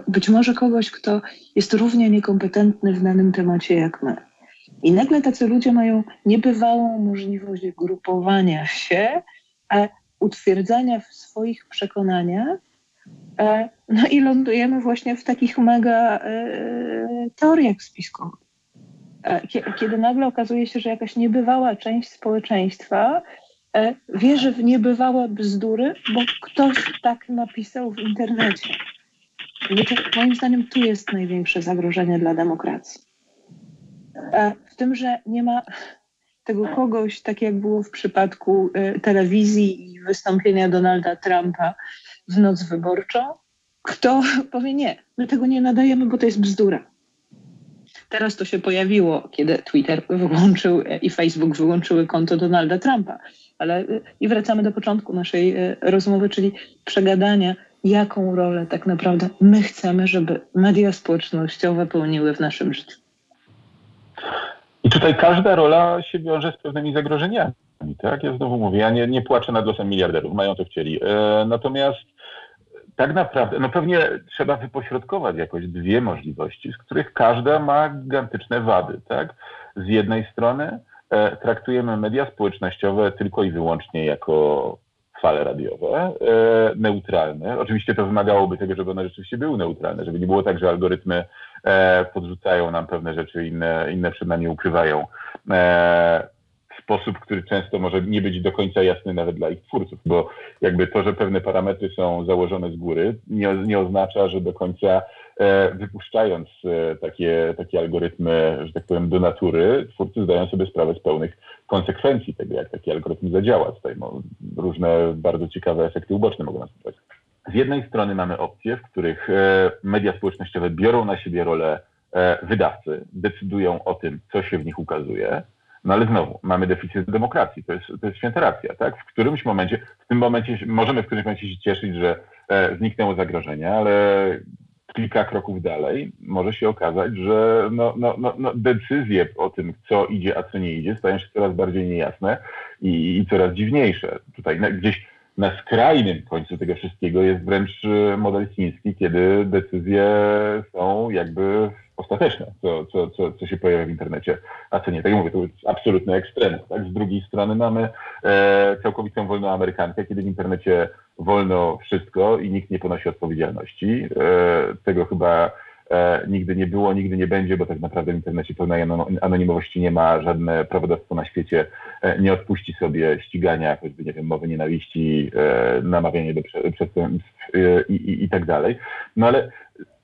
być może kogoś, kto jest równie niekompetentny w danym temacie jak my. I nagle tacy ludzie mają niebywałą możliwość grupowania się, utwierdzania w swoich przekonaniach, no i lądujemy właśnie w takich mega teoriach spiskowych. Kiedy nagle okazuje się, że jakaś niebywała część społeczeństwa wierzy w niebywałe bzdury, bo ktoś tak napisał w internecie. Moim zdaniem tu jest największe zagrożenie dla demokracji. W tym, że nie ma tego kogoś, tak jak było w przypadku telewizji i wystąpienia Donalda Trumpa w noc wyborczą, kto powie nie, my tego nie nadajemy, bo to jest bzdura. Teraz to się pojawiło, kiedy Twitter wyłączył i Facebook wyłączyły konto Donalda Trumpa. Ale i wracamy do początku naszej rozmowy, czyli przegadania, jaką rolę tak naprawdę my chcemy, żeby media społecznościowe pełniły w naszym życiu. I tutaj każda rola się wiąże z pewnymi zagrożeniami, tak? Ja znowu mówię, ja nie płaczę nad losem miliarderów, mają to chcieli. Natomiast tak naprawdę, no pewnie trzeba wypośrodkować jakoś dwie możliwości, z których każda ma gigantyczne wady, tak? Z jednej strony traktujemy media społecznościowe tylko i wyłącznie jako fale radiowe, neutralne. Oczywiście to wymagałoby tego, żeby one rzeczywiście były neutralne, żeby nie było tak, że algorytmy podrzucają nam pewne rzeczy, inne przed nami ukrywają. W sposób, który często może nie być do końca jasny nawet dla ich twórców, bo jakby to, że pewne parametry są założone z góry, nie oznacza, że do końca wypuszczając takie algorytmy, że tak powiem, do natury, twórcy zdają sobie sprawę z pełnych konsekwencji tego, jak taki algorytm zadziała. Tutaj różne bardzo ciekawe efekty uboczne mogą nastąpić. Z jednej strony mamy opcje, w których media społecznościowe biorą na siebie rolę wydawcy, decydują o tym, co się w nich ukazuje. No ale znowu, mamy deficyt demokracji, to jest święta racja, tak? Możemy w którymś momencie się cieszyć, że zniknęło zagrożenie, ale kilka kroków dalej może się okazać, że decyzje o tym, co idzie, a co nie idzie, stają się coraz bardziej niejasne i coraz dziwniejsze. Tutaj gdzieś na skrajnym końcu tego wszystkiego jest wręcz model chiński, kiedy decyzje są jakby ostateczne, co się pojawia w internecie, a co nie. Tak jak mówię, to jest absolutny ekstrem. Tak? Z drugiej strony mamy całkowitą wolną amerykankę, kiedy w internecie wolno wszystko i nikt nie ponosi odpowiedzialności. Tego chyba nigdy nie było, nigdy nie będzie, bo tak naprawdę w internecie pełnej anonimowości nie ma, żadne prawodawstwo na świecie nie odpuści sobie ścigania, choćby, nie wiem, mowy nienawiści, namawiania do przestępstw i tak dalej. No ale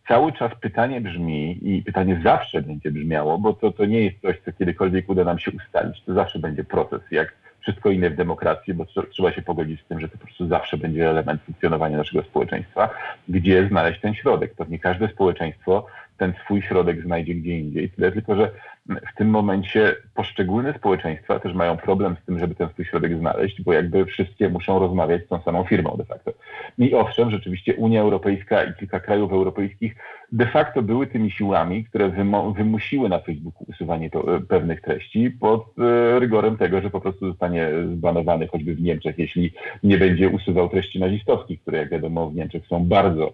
cały czas pytanie brzmi i pytanie zawsze będzie brzmiało, bo to nie jest coś, co kiedykolwiek uda nam się ustalić. To zawsze będzie proces, jak wszystko inne w demokracji, bo trzeba się pogodzić z tym, że to po prostu zawsze będzie element funkcjonowania naszego społeczeństwa. Gdzie znaleźć ten środek? Pewnie każde społeczeństwo ten swój środek znajdzie gdzie indziej. Tyle tylko, że w tym momencie poszczególne społeczeństwa też mają problem z tym, żeby ten swój środek znaleźć, bo jakby wszystkie muszą rozmawiać z tą samą firmą de facto. I owszem, rzeczywiście Unia Europejska i kilka krajów europejskich de facto były tymi siłami, które wymusiły na Facebooku usuwanie pewnych treści pod rygorem tego, że po prostu zostanie zbanowany choćby w Niemczech, jeśli nie będzie usuwał treści nazistowskich, które jak wiadomo w Niemczech są bardzo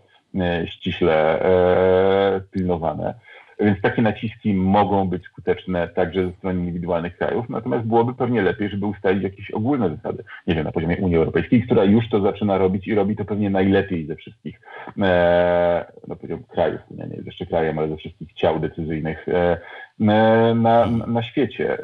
ściśle pilnowane. Więc takie naciski mogą być skuteczne także ze strony indywidualnych krajów, natomiast byłoby pewnie lepiej, żeby ustalić jakieś ogólne zasady, nie wiem, na poziomie Unii Europejskiej, która już to zaczyna robić i robi to pewnie najlepiej ze wszystkich na poziomie krajów, nie jest jeszcze krajem, ale ze wszystkich ciał decyzyjnych na świecie.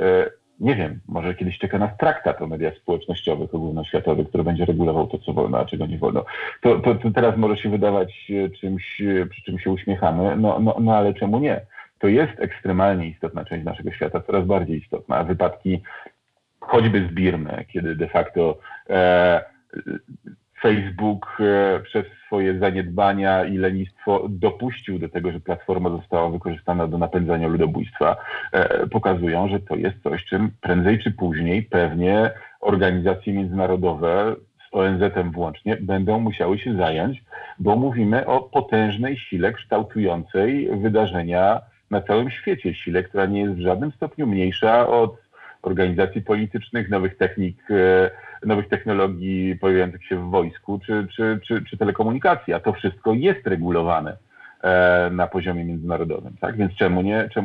Nie wiem, może kiedyś czeka nas traktat o mediach społecznościowych ogólnoświatowych, który będzie regulował to, co wolno, a czego nie wolno. To teraz może się wydawać czymś, przy czym się uśmiechamy, no ale czemu nie? To jest ekstremalnie istotna część naszego świata, coraz bardziej istotna. A wypadki choćby z Birmy, kiedy de facto Facebook przez swoje zaniedbania i lenistwo dopuścił do tego, że platforma została wykorzystana do napędzania ludobójstwa, pokazują, że to jest coś, czym prędzej czy później pewnie organizacje międzynarodowe, z ONZ-em włącznie, będą musiały się zająć, bo mówimy o potężnej sile kształtującej wydarzenia na całym świecie. Sile, która nie jest w żadnym stopniu mniejsza od organizacji politycznych, nowych technik, nowych technologii pojawiających się w wojsku czy telekomunikacji, a to wszystko jest regulowane na poziomie międzynarodowym, tak? Więc czemu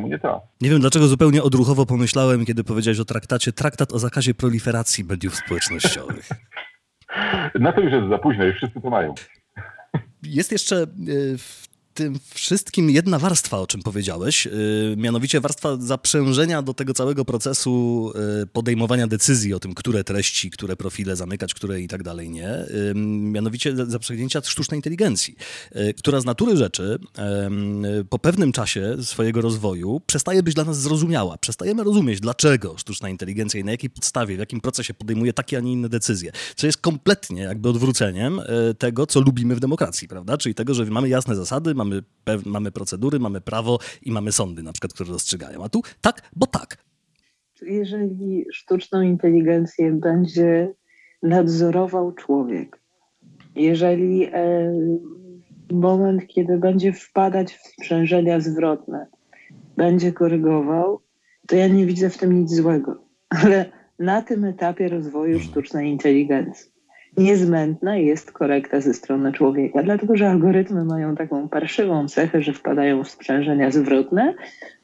nie to? Nie wiem, dlaczego zupełnie odruchowo pomyślałem, kiedy powiedziałeś o traktacie, traktat o zakazie proliferacji mediów społecznościowych. No to już jest za późno, już wszyscy to mają. Jest jeszcze tym wszystkim jedna warstwa, o czym powiedziałeś, mianowicie warstwa zaprzężenia do tego całego procesu podejmowania decyzji o tym, które treści, które profile zamykać, które i tak dalej nie, mianowicie zaprzęgnięcia sztucznej inteligencji, która z natury rzeczy po pewnym czasie swojego rozwoju przestaje być dla nas zrozumiała. Przestajemy rozumieć, dlaczego sztuczna inteligencja i na jakiej podstawie, w jakim procesie podejmuje takie, a nie inne decyzje, co jest kompletnie jakby odwróceniem tego, co lubimy w demokracji, prawda? Czyli tego, że mamy jasne zasady, mamy procedury, mamy prawo i mamy sądy na przykład, które rozstrzygają. A tu tak, bo tak. Jeżeli sztuczną inteligencję będzie nadzorował człowiek, jeżeli moment, kiedy będzie wpadać w sprzężenia zwrotne, będzie korygował, to ja nie widzę w tym nic złego. Ale na tym etapie rozwoju sztucznej inteligencji niezbędna jest korekta ze strony człowieka, dlatego że algorytmy mają taką parszywą cechę, że wpadają w sprzężenia zwrotne,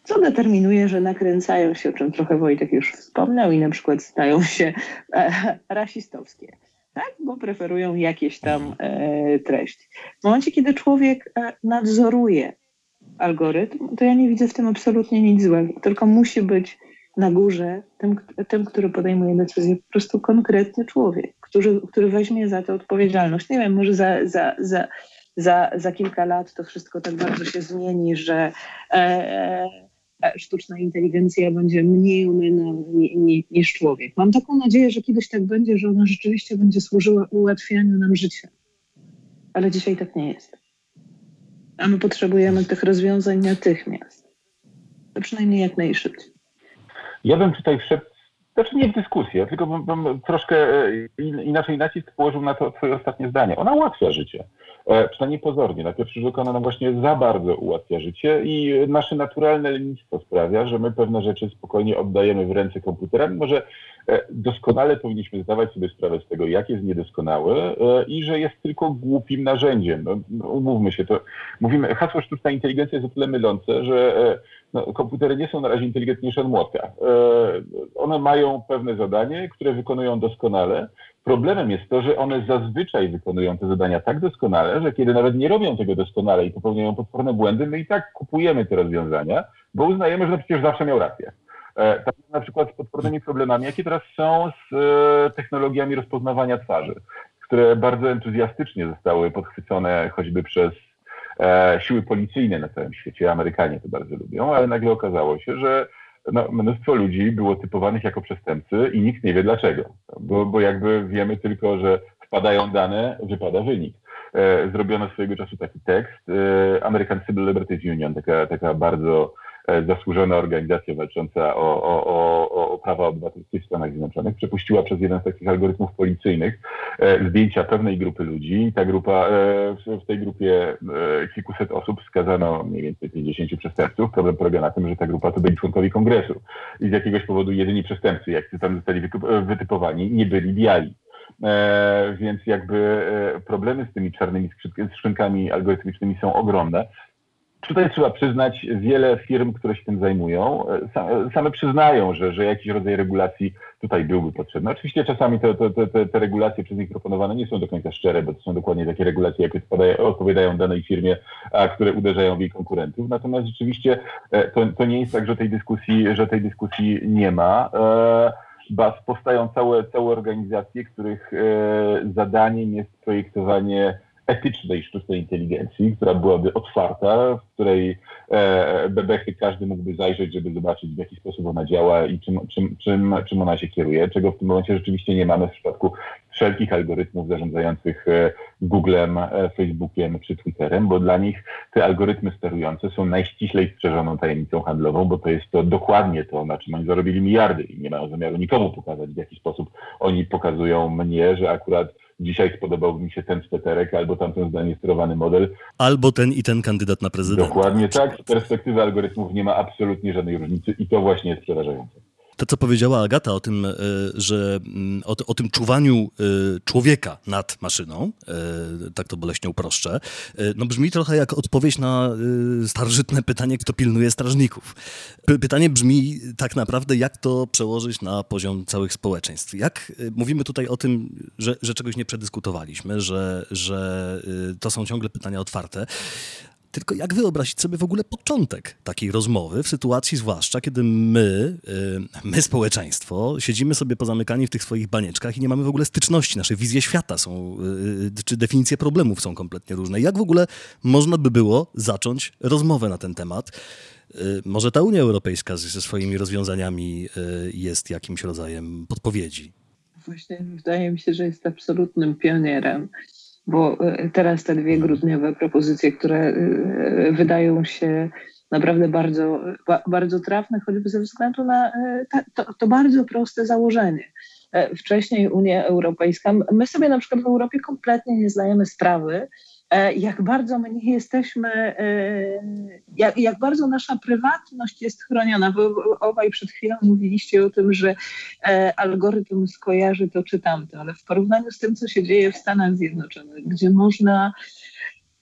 co determinuje, że nakręcają się, o czym trochę Wojtek już wspomniał, i na przykład stają się rasistowskie, tak? Bo preferują jakieś tam treści. W momencie, kiedy człowiek nadzoruje algorytm, to ja nie widzę w tym absolutnie nic złego, tylko musi być na górze tym, który podejmuje decyzję, po prostu konkretny człowiek, który weźmie za to odpowiedzialność. Nie wiem, może za kilka lat to wszystko tak bardzo się zmieni, że sztuczna inteligencja będzie mniej umylna niż człowiek. Mam taką nadzieję, że kiedyś tak będzie, że ona rzeczywiście będzie służyła ułatwianiu nam życia. Ale dzisiaj tak nie jest. A my potrzebujemy tych rozwiązań natychmiast. To przynajmniej jak najszybciej. Ja bym tutaj wszedł, znaczy nie w dyskusję, tylko bym troszkę inaczej nacisk położył na to twoje ostatnie zdanie. Ona ułatwia życie, przynajmniej pozornie. Na pierwszy rzut ona nam właśnie za bardzo ułatwia życie i nasze naturalne lenistwo sprawia, że my pewne rzeczy spokojnie oddajemy w ręce komputera, mimo że doskonale powinniśmy zdawać sobie sprawę z tego, jak jest niedoskonały i że jest tylko głupim narzędziem. No, umówmy się, to mówimy, hasło sztuczna inteligencja jest o tyle mylące, że komputery nie są na razie inteligentniejsze od młotka. One mają pewne zadanie, które wykonują doskonale. Problemem jest to, że one zazwyczaj wykonują te zadania tak doskonale, że kiedy nawet nie robią tego doskonale i popełniają potworne błędy, my i tak kupujemy te rozwiązania, bo uznajemy, że no przecież zawsze miał rację. Tak na przykład z potwornymi problemami, jakie teraz są z technologiami rozpoznawania twarzy, które bardzo entuzjastycznie zostały podchwycone choćby przez siły policyjne na całym świecie. Amerykanie to bardzo lubią, ale nagle okazało się, że mnóstwo ludzi było typowanych jako przestępcy i nikt nie wie dlaczego, bo jakby wiemy tylko, że wpadają dane, wypada wynik. Zrobiono swojego czasu taki tekst, American Civil Liberties Union, taka bardzo zasłużona organizacja walcząca o prawa obywatelskie w Stanach Zjednoczonych, przepuściła przez jeden z takich algorytmów policyjnych zdjęcia pewnej grupy ludzi. Ta grupa, w tej grupie kilkuset osób skazano mniej więcej 50 przestępców. Problem polega na tym, że ta grupa to byli członkowie kongresu i z jakiegoś powodu jedyni przestępcy, jak tam zostali wytypowani, nie byli biali. Więc jakby problemy z tymi czarnymi skrzynkami algorytmicznymi są ogromne. Tutaj trzeba przyznać, wiele firm, które się tym zajmują, same przyznają, że jakiś rodzaj regulacji tutaj byłby potrzebny. Oczywiście czasami te regulacje przez nich proponowane nie są do końca szczere, bo to są dokładnie takie regulacje, jakie odpowiadają danej firmie, a które uderzają w jej konkurentów. Natomiast rzeczywiście to nie jest tak, że tej dyskusji nie ma. Ba, powstają całe organizacje, których zadaniem jest projektowanie etycznej sztucznej inteligencji, która byłaby otwarta, w której bebechy każdy mógłby zajrzeć, żeby zobaczyć, w jaki sposób ona działa i czym ona się kieruje, czego w tym momencie rzeczywiście nie mamy w przypadku wszelkich algorytmów zarządzających Googlem, Facebookiem czy Twitterem, bo dla nich te algorytmy sterujące są najściślej strzeżoną tajemnicą handlową, bo to jest to dokładnie to, na czym oni zarobili miliardy i nie mają zamiaru nikomu pokazać, w jaki sposób oni pokazują mnie, że akurat dzisiaj spodobałby mi się ten sweterek, albo tamten zdalnie sterowany model. Albo ten i ten kandydat na prezydenta. Dokładnie tak. Z perspektywy algorytmów nie ma absolutnie żadnej różnicy i to właśnie jest przerażające. To, co powiedziała Agata o tym, że o tym czuwaniu człowieka nad maszyną, tak to boleśnie uproszczę, no brzmi trochę jak odpowiedź na starożytne pytanie, kto pilnuje strażników. Pytanie brzmi tak naprawdę, jak to przełożyć na poziom całych społeczeństw. Jak mówimy tutaj o tym, że czegoś nie przedyskutowaliśmy, że to są ciągle pytania otwarte. Tylko jak wyobrazić sobie w ogóle początek takiej rozmowy w sytuacji zwłaszcza, kiedy my społeczeństwo, siedzimy sobie pozamykani w tych swoich banieczkach i nie mamy w ogóle styczności. Nasze wizje świata są, czy definicje problemów są kompletnie różne. Jak w ogóle można by było zacząć rozmowę na ten temat? Może ta Unia Europejska ze swoimi rozwiązaniami jest jakimś rodzajem podpowiedzi? Właśnie wydaje mi się, że jest absolutnym pionierem. Bo teraz te 2 grudniowe propozycje, które wydają się naprawdę bardzo, bardzo trafne, choćby ze względu na to bardzo proste założenie. Wcześniej Unia Europejska, my sobie na przykład w Europie kompletnie nie zdajemy sprawy, jak bardzo my nie jesteśmy, jak bardzo nasza prywatność jest chroniona. Wy obaj przed chwilą mówiliście o tym, że algorytm skojarzy to czy tamto, ale w porównaniu z tym, co się dzieje w Stanach Zjednoczonych, gdzie można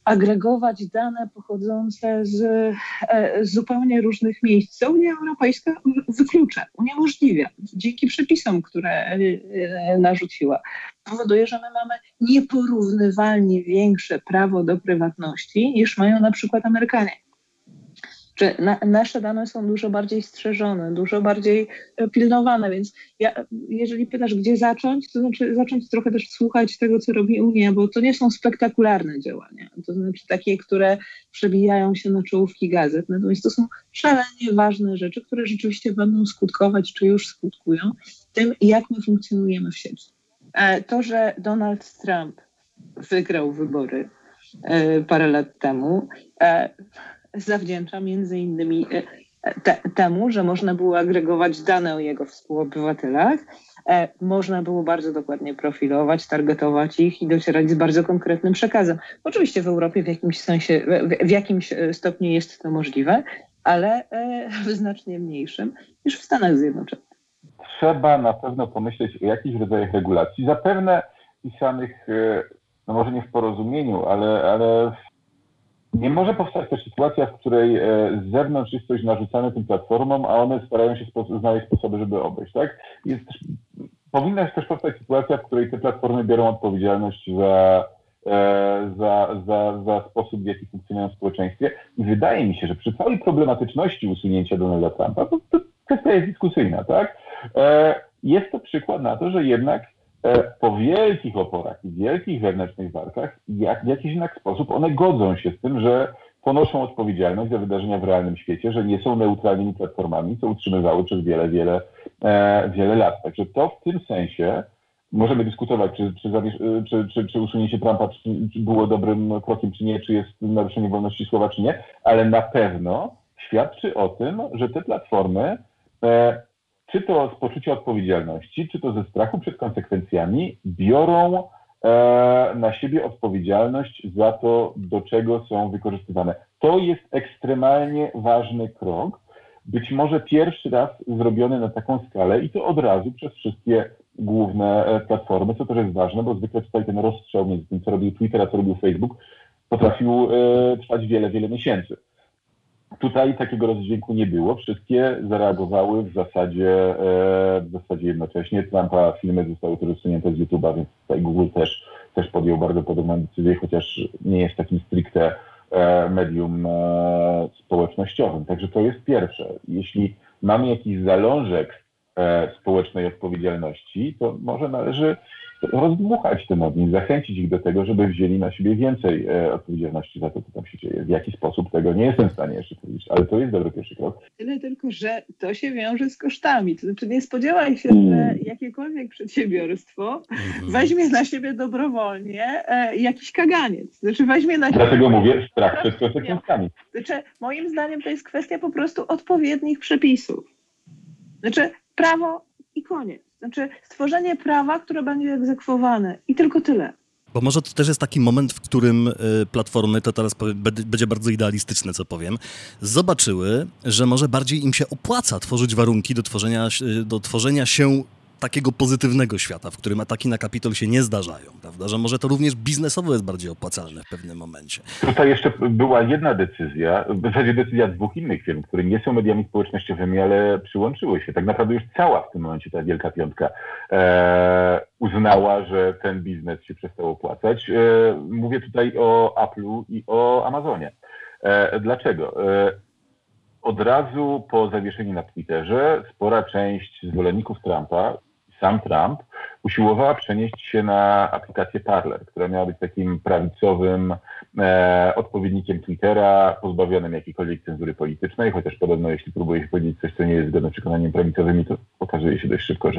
agregować dane pochodzące z zupełnie różnych miejsc, co Unia Europejska wyklucza, uniemożliwia dzięki przepisom, które narzuciła. Powoduje, że my mamy nieporównywalnie większe prawo do prywatności niż mają na przykład Amerykanie. Czy nasze dane są dużo bardziej strzeżone, dużo bardziej pilnowane, więc jeżeli pytasz, gdzie zacząć, to znaczy zacząć trochę też słuchać tego, co robi Unia, bo to nie są spektakularne działania, to znaczy takie, które przebijają się na czołówki gazet, natomiast to są szalenie ważne rzeczy, które rzeczywiście będą skutkować, czy już skutkują, tym, jak my funkcjonujemy w sieci. To, że Donald Trump wygrał wybory parę lat temu, zawdzięcza między innymi temu, że można było agregować dane o jego współobywatelach, można było bardzo dokładnie profilować, targetować ich i docierać z bardzo konkretnym przekazem. Oczywiście w Europie w jakimś sensie, w jakimś stopniu jest to możliwe, ale w znacznie mniejszym niż w Stanach Zjednoczonych. Trzeba na pewno pomyśleć o jakichś rodzajach regulacji, zapewne pisanych, no może nie w porozumieniu, ale nie może powstać też sytuacja, w której z zewnątrz jest coś narzucane tym platformom, a one starają się znaleźć sposoby, żeby obejść, tak? Powinna też powstać sytuacja, w której te platformy biorą odpowiedzialność za sposób, w jaki funkcjonują w społeczeństwie. I wydaje mi się, że przy całej problematyczności usunięcia Donalda Trumpa, to kwestia jest dyskusyjna, tak? Jest to przykład na to, że jednak po wielkich oporach i wielkich wewnętrznych walkach w jakiś jednak sposób one godzą się z tym, że ponoszą odpowiedzialność za wydarzenia w realnym świecie, że nie są neutralnymi platformami, co utrzymywały przez wiele lat. Także to w tym sensie możemy dyskutować, czy usunięcie Trumpa czy było dobrym krokiem, czy nie, czy jest naruszenie wolności słowa, czy nie, ale na pewno świadczy o tym, że te platformy czy to z poczucia odpowiedzialności, czy to ze strachu przed konsekwencjami, biorą na siebie odpowiedzialność za to, do czego są wykorzystywane. To jest ekstremalnie ważny krok, być może pierwszy raz zrobiony na taką skalę i to od razu przez wszystkie główne platformy, co też jest ważne, bo zwykle tutaj ten rozstrzał między tym, co robił Twitter, a co robił Facebook, potrafił trwać wiele miesięcy. Tutaj takiego rozdźwięku nie było. Wszystkie zareagowały w zasadzie jednocześnie. Trumpa filmy zostały też usunięte z YouTube'a, więc tutaj Google też podjął bardzo podobną decyzję, chociaż nie jest takim stricte medium społecznościowym. Także to jest pierwsze. Jeśli mamy jakiś zalążek społecznej odpowiedzialności, to może należy rozdmuchać ten ogień, zachęcić ich do tego, żeby wzięli na siebie więcej odpowiedzialności za to, co tam się dzieje. W jaki sposób, tego nie jestem w stanie jeszcze powiedzieć, ale to jest dobry pierwszy krok. Tyle tylko, że to się wiąże z kosztami. To znaczy nie spodziewaj się, że jakiekolwiek przedsiębiorstwo weźmie na siebie dobrowolnie jakiś kaganiec. Znaczy weźmie na siebie... Dlatego mówię strach przed konsekwencjami. Znaczy moim zdaniem to jest kwestia po prostu odpowiednich przepisów. Znaczy prawo i koniec. Znaczy stworzenie prawa, które będzie egzekwowane i tylko tyle. Bo może to też jest taki moment, w którym platformy, to teraz będzie bardzo idealistyczne, co powiem, zobaczyły, że może bardziej im się opłaca tworzyć warunki do tworzenia się takiego pozytywnego świata, w którym ataki na kapitol się nie zdarzają, prawda? Że może to również biznesowo jest bardziej opłacalne w pewnym momencie. Tutaj jeszcze była jedna decyzja, w zasadzie decyzja dwóch innych firm, które nie są mediami społecznościowymi, ale przyłączyły się. Tak naprawdę już cała w tym momencie ta Wielka Piątka uznała, że ten biznes się przestał opłacać. Mówię tutaj o Apple'u i o Amazonie. Dlaczego? Od razu po zawieszeniu na Twitterze spora część zwolenników Trumpa, sam Trump, usiłowała przenieść się na aplikację Parler, która miała być takim prawicowym odpowiednikiem Twittera, pozbawionym jakiejkolwiek cenzury politycznej, chociaż podobno jeśli próbuje się powiedzieć coś, co nie jest zgodne z przekonaniem prawicowymi, to okazuje się dość szybko,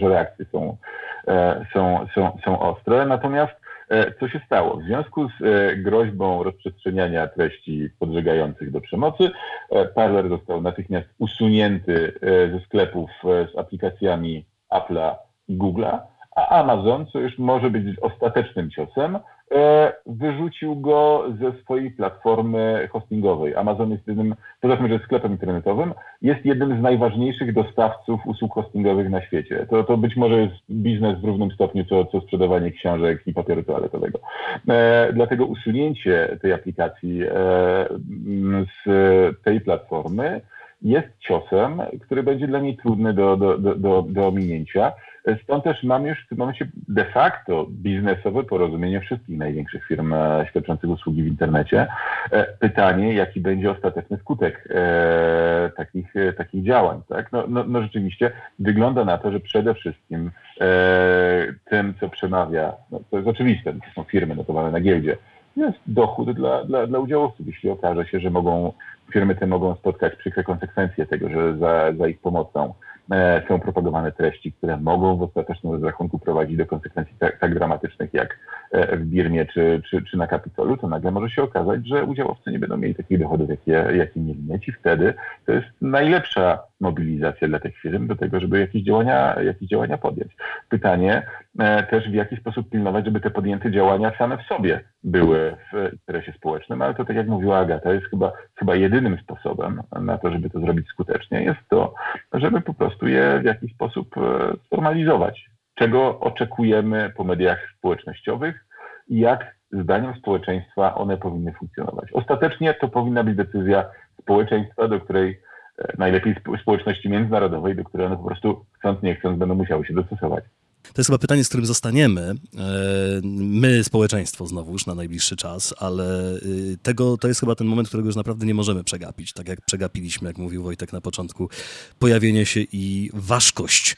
że reakcje są ostre. Natomiast co się stało? W związku z groźbą rozprzestrzeniania treści podżegających do przemocy, Parler został natychmiast usunięty ze sklepów z aplikacjami Apple'a i Google'a, a Amazon, co już może być ostatecznym ciosem, wyrzucił go ze swojej platformy hostingowej. Amazon jest sklepem internetowym, jest jednym z najważniejszych dostawców usług hostingowych na świecie. To być może jest biznes w równym stopniu, co sprzedawanie książek i papieru toaletowego. Dlatego usunięcie tej aplikacji z tej platformy jest ciosem, który będzie dla niej trudny do ominięcia. Stąd też mamy już w tym momencie de facto biznesowe porozumienie wszystkich największych firm świadczących usługi w internecie. Pytanie, jaki będzie ostateczny skutek takich działań. Tak? No rzeczywiście wygląda na to, że przede wszystkim tym, co przemawia, to jest oczywiste, to są firmy notowane na giełdzie, jest dochód dla udziałowców. Jeśli okaże się, że firmy te mogą spotkać przykre konsekwencje tego, że za ich pomocą są propagowane treści, które mogą w ostatecznym rozrachunku prowadzić do konsekwencji tak dramatycznych jak w Birmie czy na Kapitolu, to nagle może się okazać, że udziałowcy nie będą mieli takich dochodów, jakie mieli mieć i wtedy to jest najlepsza mobilizacja dla tych firm do tego, żeby jakieś działania podjąć. Pytanie też, w jaki sposób pilnować, żeby te podjęte działania same w sobie były w interesie społecznym, ale to, tak jak mówiła Agata, jest chyba jedynym sposobem na to, żeby to zrobić skutecznie, jest to, żeby po prostu je w jakiś sposób sformalizować. Czego oczekujemy po mediach społecznościowych i jak zdaniem społeczeństwa one powinny funkcjonować. Ostatecznie to powinna być decyzja społeczeństwa, do której najlepiej społeczności międzynarodowej, do której one po prostu chcąc nie chcąc będą musiały się dostosować. To jest chyba pytanie, z którym zostaniemy. My, społeczeństwo, znowu już na najbliższy czas, ale to jest chyba ten moment, którego już naprawdę nie możemy przegapić. Tak jak przegapiliśmy, jak mówił Wojtek na początku, pojawienie się i ważkość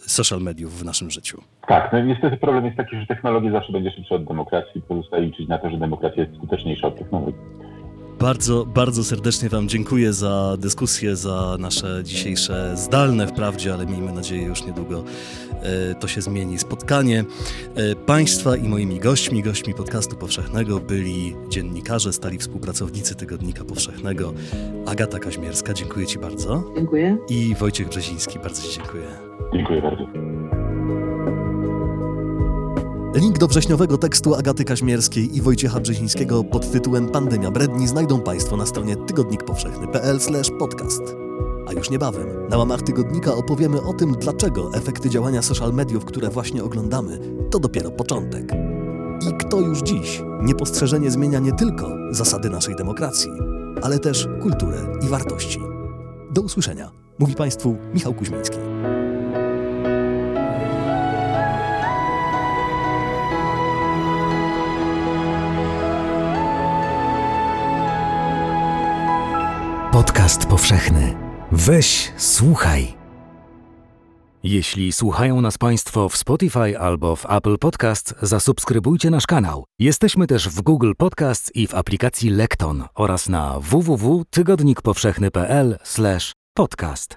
social mediów w naszym życiu. Tak, no niestety problem jest taki, że technologia zawsze będzie szybsza od demokracji. Pozostaje liczyć na to, że demokracja jest skuteczniejsza od technologii. Bardzo, bardzo serdecznie Wam dziękuję za dyskusję, za nasze dzisiejsze zdalne wprawdzie, ale miejmy nadzieję już niedługo to się zmieni spotkanie. Państwa i moimi gośćmi Podcastu Powszechnego byli dziennikarze, stali współpracownicy Tygodnika Powszechnego. Agata Kaźmierska, dziękuję Ci bardzo. Dziękuję. I Wojciech Brzeziński, bardzo Ci dziękuję. Dziękuję bardzo. Link do wrześniowego tekstu Agaty Kaźmierskiej i Wojciecha Brzezińskiego pod tytułem Pandemia bredni znajdą Państwo na stronie tygodnikpowszechny.pl/podcast. A już niebawem na łamach Tygodnika opowiemy o tym, dlaczego efekty działania social mediów, które właśnie oglądamy, to dopiero początek. I kto już dziś niepostrzeżenie zmienia nie tylko zasady naszej demokracji, ale też kulturę i wartości. Do usłyszenia. Mówi Państwu Michał Kuźmiński. Podcast powszechny. Weź, słuchaj. Jeśli słuchają nas Państwo w Spotify albo w Apple Podcast, zasubskrybujcie nasz kanał. Jesteśmy też w Google Podcast i w aplikacji Lekton oraz na www.tygodnikpowszechny.pl/podcast.